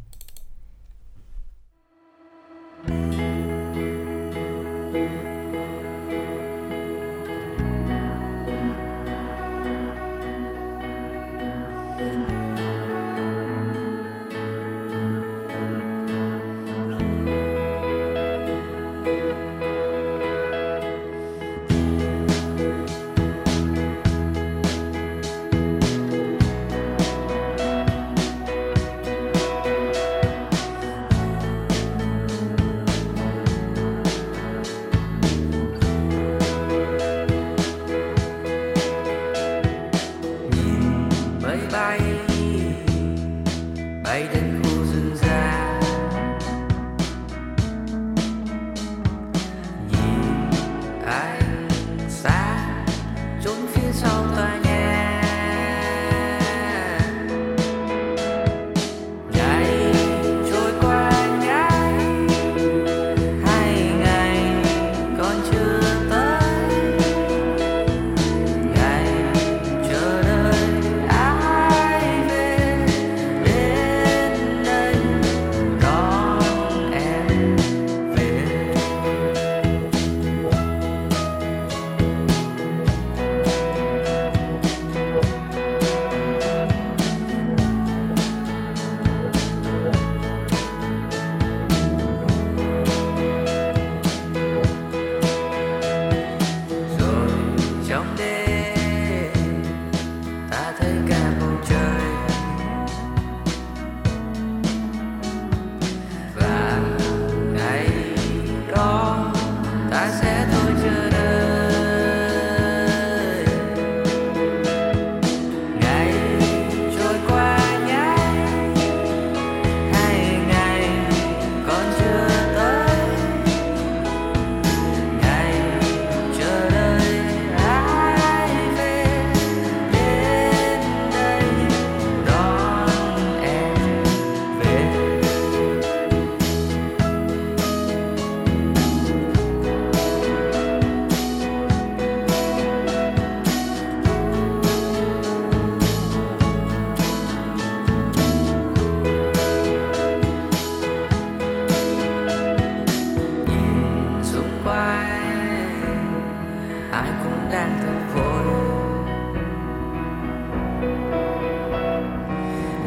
đang thức vội.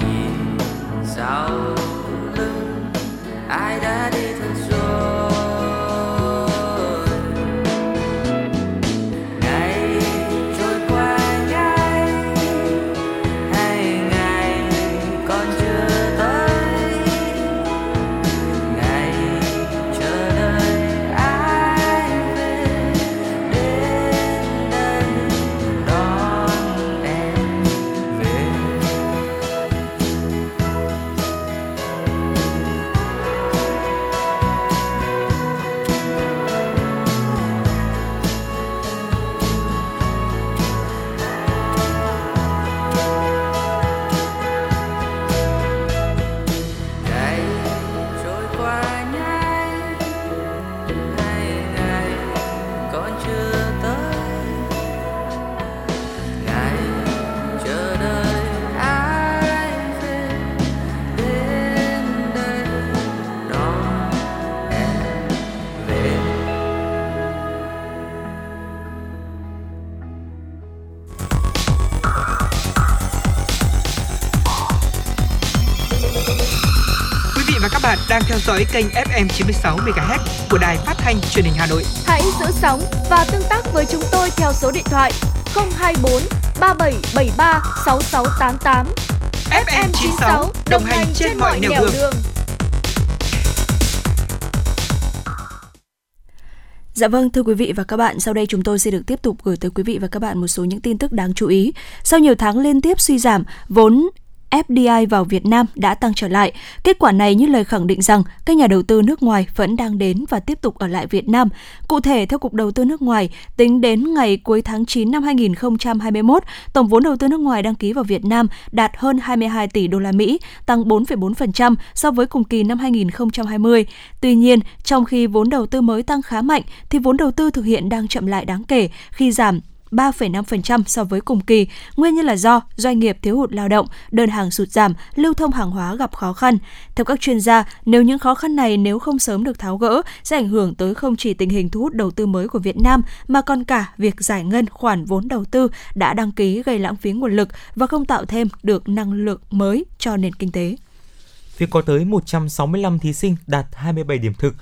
Nhìn sau lưng ai đã đi thật rồi. Ngày trôi qua ngay hay ngày còn chưa tới. Ngày chờ đợi ai về đến đây đón em về. Ngày trôi qua nhanh hay ngày còn chưa tới. Ngày chờ đợi ai về đến đây đón em về. Quý vị và các bạn đang theo dõi kênh ép em chín mươi sáu mê ga héc của Đài Phát thanh Truyền hình Hà Nội. Hãy giữ sóng và tương tác với chúng tôi theo số điện thoại không hai bốn ba bảy bảy ba sáu sáu tám tám. ép em chín sáu đồng hành trên mọi nẻo đường. đường. Dạ vâng, thưa quý vị và các bạn, sau đây chúng tôi sẽ được tiếp tục gửi tới quý vị và các bạn một số những tin tức đáng chú ý. Sau nhiều tháng liên tiếp suy giảm, vốn ép đê i vào Việt Nam đã tăng trở lại. Kết quả này như lời khẳng định rằng các nhà đầu tư nước ngoài vẫn đang đến và tiếp tục ở lại Việt Nam. Cụ thể, theo Cục Đầu tư nước ngoài, tính đến ngày cuối tháng chín năm hai nghìn không trăm hai mươi mốt, tổng vốn đầu tư nước ngoài đăng ký vào Việt Nam đạt hơn hai mươi hai tỷ đô la Mỹ, tăng bốn phẩy bốn phần trăm so với cùng kỳ năm hai nghìn không trăm hai mươi. Tuy nhiên, trong khi vốn đầu tư mới tăng khá mạnh, thì vốn đầu tư thực hiện đang chậm lại đáng kể khi giảm ba phẩy năm phần trăm so với cùng kỳ, nguyên nhân là do doanh nghiệp thiếu hụt lao động, đơn hàng sụt giảm, lưu thông hàng hóa gặp khó khăn. Theo các chuyên gia, nếu những khó khăn này nếu không sớm được tháo gỡ, sẽ ảnh hưởng tới không chỉ tình hình thu hút đầu tư mới của Việt Nam, mà còn cả việc giải ngân khoản vốn đầu tư đã đăng ký gây lãng phí nguồn lực và không tạo thêm được năng lượng mới cho nền kinh tế. Việc có tới một trăm sáu mươi lăm thí sinh đạt hai mươi bảy điểm thực,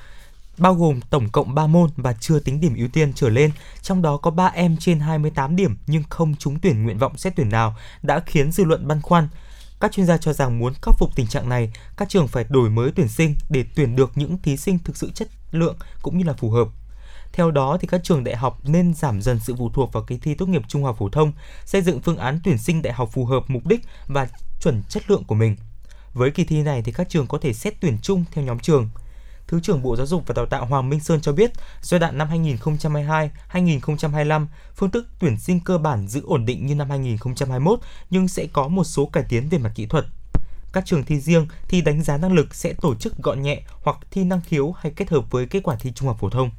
bao gồm tổng cộng ba môn và chưa tính điểm ưu tiên trở lên, trong đó có ba em trên hai mươi tám điểm nhưng không trúng tuyển nguyện vọng xét tuyển nào, đã khiến dư luận băn khoăn. Các chuyên gia cho rằng muốn khắc phục tình trạng này, các trường phải đổi mới tuyển sinh để tuyển được những thí sinh thực sự chất lượng cũng như là phù hợp. Theo đó, thì các trường đại học nên giảm dần sự phụ thuộc vào kỳ thi tốt nghiệp trung học phổ thông, xây dựng phương án tuyển sinh đại học phù hợp mục đích và chuẩn chất lượng của mình. Với kỳ thi này, thì các trường có thể xét tuyển chung theo nhóm trường. Thứ trưởng Bộ Giáo dục và Đào tạo Hoàng Minh Sơn cho biết, giai đoạn năm hai nghìn không trăm hai mươi hai đến hai nghìn không trăm hai mươi lăm, phương thức tuyển sinh cơ bản giữ ổn định như năm hai nghìn không trăm hai mươi mốt nhưng sẽ có một số cải tiến về mặt kỹ thuật. Các trường thi riêng, thi đánh giá năng lực sẽ tổ chức gọn nhẹ hoặc thi năng khiếu hay kết hợp với kết quả thi trung học phổ thông.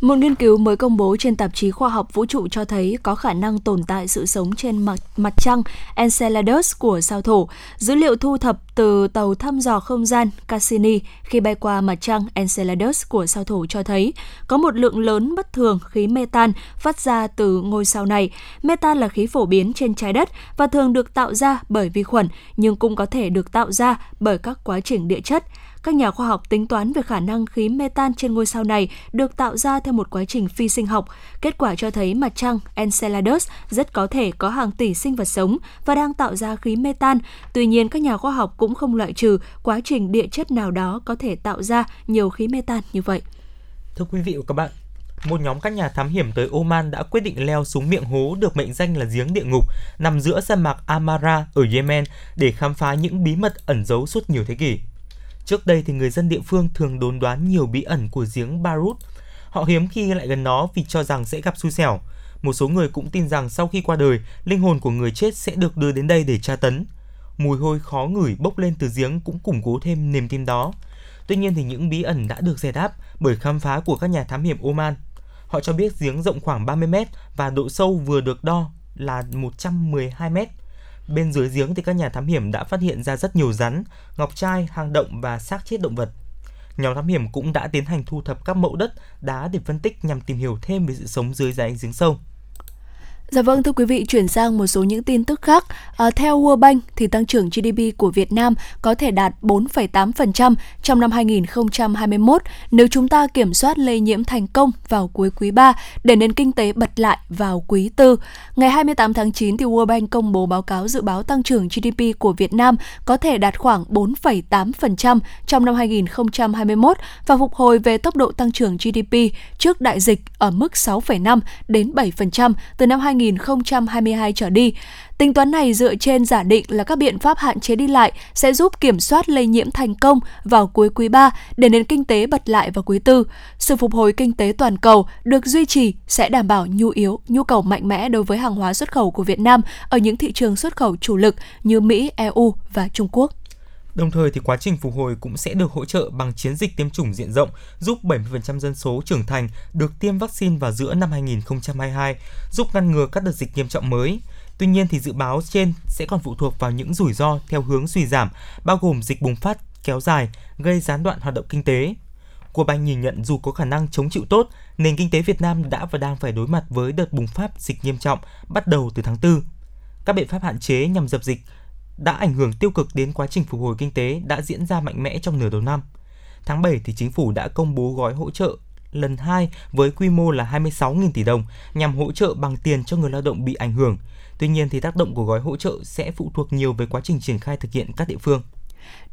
Một nghiên cứu mới công bố trên tạp chí Khoa học Vũ trụ cho thấy có khả năng tồn tại sự sống trên mặt, mặt trăng Enceladus của sao Thổ. Dữ liệu thu thập từ tàu thăm dò không gian Cassini khi bay qua mặt trăng Enceladus của sao Thổ cho thấy có một lượng lớn bất thường khí metan phát ra từ ngôi sao này. Metan là khí phổ biến trên trái đất và thường được tạo ra bởi vi khuẩn, nhưng cũng có thể được tạo ra bởi các quá trình địa chất. Các nhà khoa học tính toán về khả năng khí metan trên ngôi sao này được tạo ra theo một quá trình phi sinh học. Kết quả cho thấy mặt trăng Enceladus rất có thể có hàng tỷ sinh vật sống và đang tạo ra khí metan. Tuy nhiên, các nhà khoa học cũng không loại trừ quá trình địa chất nào đó có thể tạo ra nhiều khí metan như vậy. Thưa quý vị và các bạn, một nhóm các nhà thám hiểm tới Oman đã quyết định leo xuống miệng hố được mệnh danh là giếng địa ngục nằm giữa sa mạc Amara ở Yemen để khám phá những bí mật ẩn giấu suốt nhiều thế kỷ. Trước đây thì người dân địa phương thường đồn đoán nhiều bí ẩn của giếng Barut. Họ hiếm khi lại gần nó vì cho rằng sẽ gặp xui xẻo. Một số người cũng tin rằng sau khi qua đời, linh hồn của người chết sẽ được đưa đến đây để tra tấn. Mùi hôi khó ngửi bốc lên từ giếng cũng củng cố thêm niềm tin đó. Tuy nhiên thì những bí ẩn đã được giải đáp bởi khám phá của các nhà thám hiểm Oman. Họ cho biết giếng rộng khoảng ba mươi mét và độ sâu vừa được đo là một trăm mười hai mét. Bên dưới giếng thì các nhà thám hiểm đã phát hiện ra rất nhiều rắn, ngọc trai, hang động và xác chết động vật. Nhóm thám hiểm cũng đã tiến hành thu thập các mẫu đất, đá để phân tích nhằm tìm hiểu thêm về sự sống dưới đáy giếng sâu. Dạ vâng, thưa quý vị, chuyển sang một số những tin tức khác. À, theo World Bank, thì tăng trưởng giê đê pê của Việt Nam có thể đạt bốn phẩy tám phần trăm trong năm hai nghìn không trăm hai mươi mốt nếu chúng ta kiểm soát lây nhiễm thành công vào cuối quý ba để nền kinh tế bật lại vào quý tư. Ngày hai mươi tám tháng chín, thì World Bank công bố báo cáo dự báo tăng trưởng giê đê pê của Việt Nam có thể đạt khoảng bốn phẩy tám phần trăm trong năm hai nghìn không trăm hai mươi mốt và phục hồi về tốc độ tăng trưởng giê đê pê trước đại dịch ở mức sáu phẩy năm đến bảy phần trăm từ năm hai nghìn không trăm hai mươi hai trở đi. Tính toán này dựa trên giả định là các biện pháp hạn chế đi lại sẽ giúp kiểm soát lây nhiễm thành công vào cuối quý ba để nền kinh tế bật lại vào quý tư. Sự phục hồi kinh tế toàn cầu được duy trì sẽ đảm bảo nhu yếu, nhu cầu mạnh mẽ đối với hàng hóa xuất khẩu của Việt Nam ở những thị trường xuất khẩu chủ lực như Mỹ, e u và Trung Quốc. Đồng thời thì quá trình phục hồi cũng sẽ được hỗ trợ bằng chiến dịch tiêm chủng diện rộng, giúp bảy mươi phần trăm dân số trưởng thành được tiêm vaccine vào giữa năm hai nghìn không trăm hai mươi hai, giúp ngăn ngừa các đợt dịch nghiêm trọng mới. Tuy nhiên thì dự báo trên sẽ còn phụ thuộc vào những rủi ro theo hướng suy giảm, bao gồm dịch bùng phát kéo dài, gây gián đoạn hoạt động kinh tế. World Bank nhìn nhận dù có khả năng chống chịu tốt, nền kinh tế Việt Nam đã và đang phải đối mặt với đợt bùng phát dịch nghiêm trọng bắt đầu từ tháng tư. Các biện pháp hạn chế nhằm dập dịch đã ảnh hưởng tiêu cực đến quá trình phục hồi kinh tế đã diễn ra mạnh mẽ trong nửa đầu năm. Tháng bảy thì chính phủ đã công bố gói hỗ trợ lần hai với quy mô là hai mươi sáu nghìn tỷ đồng nhằm hỗ trợ bằng tiền cho người lao động bị ảnh hưởng. Tuy nhiên thì tác động của gói hỗ trợ sẽ phụ thuộc nhiều về quá trình triển khai thực hiện các địa phương.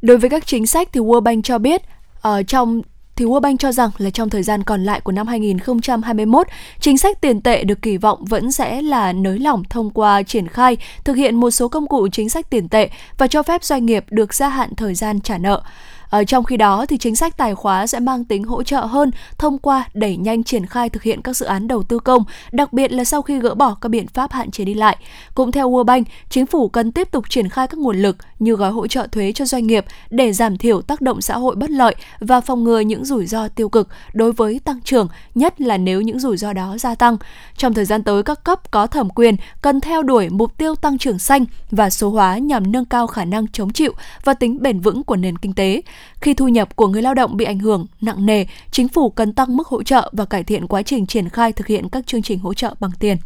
Đối với các chính sách thì World Bank cho biết ở trong Thì World Bank cho rằng là trong thời gian còn lại của năm hai nghìn không trăm hai mươi mốt, chính sách tiền tệ được kỳ vọng vẫn sẽ là nới lỏng thông qua triển khai, thực hiện một số công cụ chính sách tiền tệ và cho phép doanh nghiệp được gia hạn thời gian trả nợ. Ở trong khi đó, thì chính sách tài khóa sẽ mang tính hỗ trợ hơn thông qua đẩy nhanh triển khai thực hiện các dự án đầu tư công, đặc biệt là sau khi gỡ bỏ các biện pháp hạn chế đi lại. Cũng theo World Bank, chính phủ cần tiếp tục triển khai các nguồn lực như gói hỗ trợ thuế cho doanh nghiệp để giảm thiểu tác động xã hội bất lợi và phòng ngừa những rủi ro tiêu cực đối với tăng trưởng, nhất là nếu những rủi ro đó gia tăng. Trong thời gian tới, các cấp có thẩm quyền cần theo đuổi mục tiêu tăng trưởng xanh và số hóa nhằm nâng cao khả năng chống chịu và tính bền vững của nền kinh tế. Khi thu nhập của người lao động bị ảnh hưởng nặng nề, chính phủ cần tăng mức hỗ trợ và cải thiện quá trình triển khai thực hiện các chương trình hỗ trợ bằng tiền.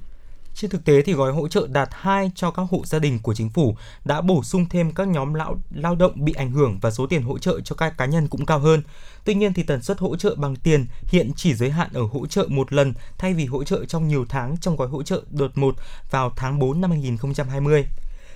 Trên thực tế thì gói hỗ trợ đợt hai cho các hộ gia đình của chính phủ đã bổ sung thêm các nhóm lão, lao động bị ảnh hưởng và số tiền hỗ trợ cho các cá nhân cũng cao hơn. Tuy nhiên thì tần suất hỗ trợ bằng tiền hiện chỉ giới hạn ở hỗ trợ một lần thay vì hỗ trợ trong nhiều tháng trong gói hỗ trợ đợt một vào tháng tư năm hai nghìn không trăm hai mươi.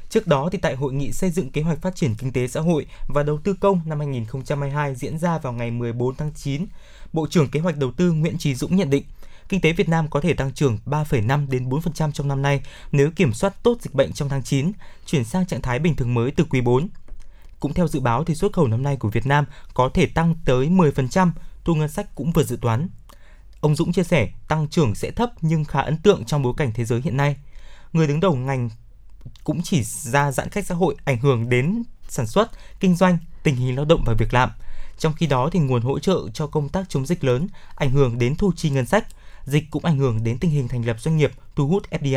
Trước đó, thì tại Hội nghị xây dựng kế hoạch phát triển kinh tế xã hội và đầu tư công năm hai nghìn không trăm hai mươi hai diễn ra vào ngày mười bốn tháng chín, Bộ trưởng Kế hoạch Đầu tư Nguyễn Chí Dũng nhận định, kinh tế Việt Nam có thể tăng trưởng ba phẩy năm đến bốn phần trăm trong năm nay nếu kiểm soát tốt dịch bệnh trong tháng chín, chuyển sang trạng thái bình thường mới từ quý tư. Cũng theo dự báo, thì xuất khẩu năm nay của Việt Nam có thể tăng tới mười phần trăm, thu ngân sách cũng vượt dự toán. Ông Dũng chia sẻ, tăng trưởng sẽ thấp nhưng khá ấn tượng trong bối cảnh thế giới hiện nay. Người đứng đầu ngành cũng chỉ ra giãn cách xã hội ảnh hưởng đến sản xuất, kinh doanh, tình hình lao động và việc làm. Trong khi đó, thì nguồn hỗ trợ cho công tác chống dịch lớn ảnh hưởng đến thu chi ngân sách. Dịch cũng ảnh hưởng đến tình hình thành lập doanh nghiệp, thu hút ép đê i.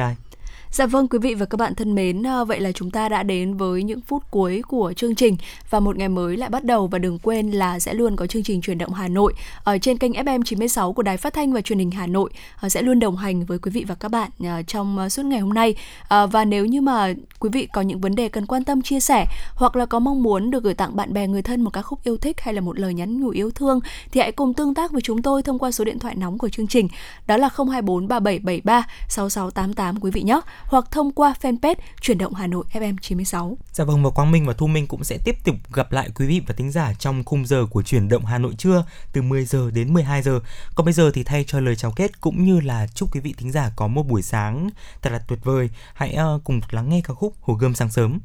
Dạ vâng, quý vị và các bạn thân mến, vậy là chúng ta đã đến với những phút cuối của chương trình và một ngày mới lại bắt đầu, và đừng quên là sẽ luôn có chương trình Chuyển động Hà Nội ở trên kênh ép em chín sáu của Đài Phát thanh và Truyền hình Hà Nội sẽ luôn đồng hành với quý vị và các bạn trong suốt ngày hôm nay. Và nếu như mà quý vị có những vấn đề cần quan tâm chia sẻ hoặc là có mong muốn được gửi tặng bạn bè người thân một ca khúc yêu thích hay là một lời nhắn nhủ yêu thương thì hãy cùng tương tác với chúng tôi thông qua số điện thoại nóng của chương trình, đó là không hai bốn ba bảy bảy ba sáu sáu tám tám quý vị nhé, hoặc thông qua fanpage Chuyển động Hà Nội ép em chín sáu. Dạ vâng, và Quang Minh và Thu Minh cũng sẽ tiếp tục gặp lại quý vị và thính giả trong khung giờ của Chuyển động Hà Nội trưa từ mười giờ đến mười hai giờ. Còn bây giờ thì thay cho lời chào kết cũng như là chúc quý vị thính giả có một buổi sáng thật là tuyệt vời. Hãy uh, cùng lắng nghe ca khúc Hồ Gươm sáng sớm.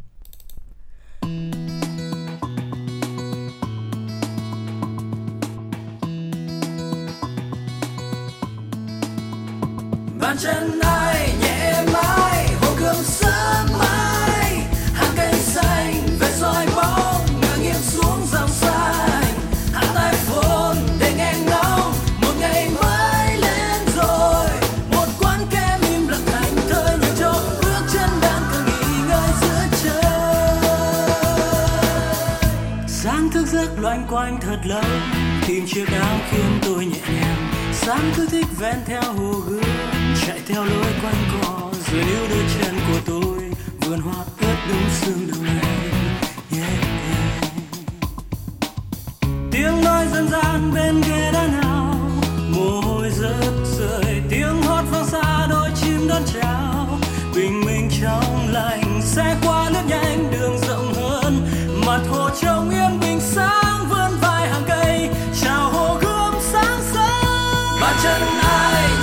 Bàn chân ai nhẹ mãi, hồ gươm sớm mãi, hàng cây xanh về dõi bóng ngả nghiêng xuống dòng xanh, hạ tay phồn để nghe ngóng một ngày mới lên rồi, một quán kem im lặng thành thơi như chỗ bước chân đang cần nghỉ ngơi giữa trời. Sáng thức giấc loanh quanh thật lâu, tìm chiếc áo khiến tôi nhẹ nhàng, sáng cứ thích ven theo hồ gươm chạy theo lối quanh co. Vừa níu đôi chân của tôi, vườn hoa ướt đúng sương đường em. Yeah, yeah. Tiếng nói dân gian bên ghế đá nào, mồ hôi rớt rơi. Tiếng hót vang xa đôi chim đón chào. Bình minh trong lành sẽ qua nước nhanh đường rộng hơn. Mặt hồ trông yên bình sáng vươn vài hàng cây. Chào hồ gươm sáng sớm. Bàn chân ai?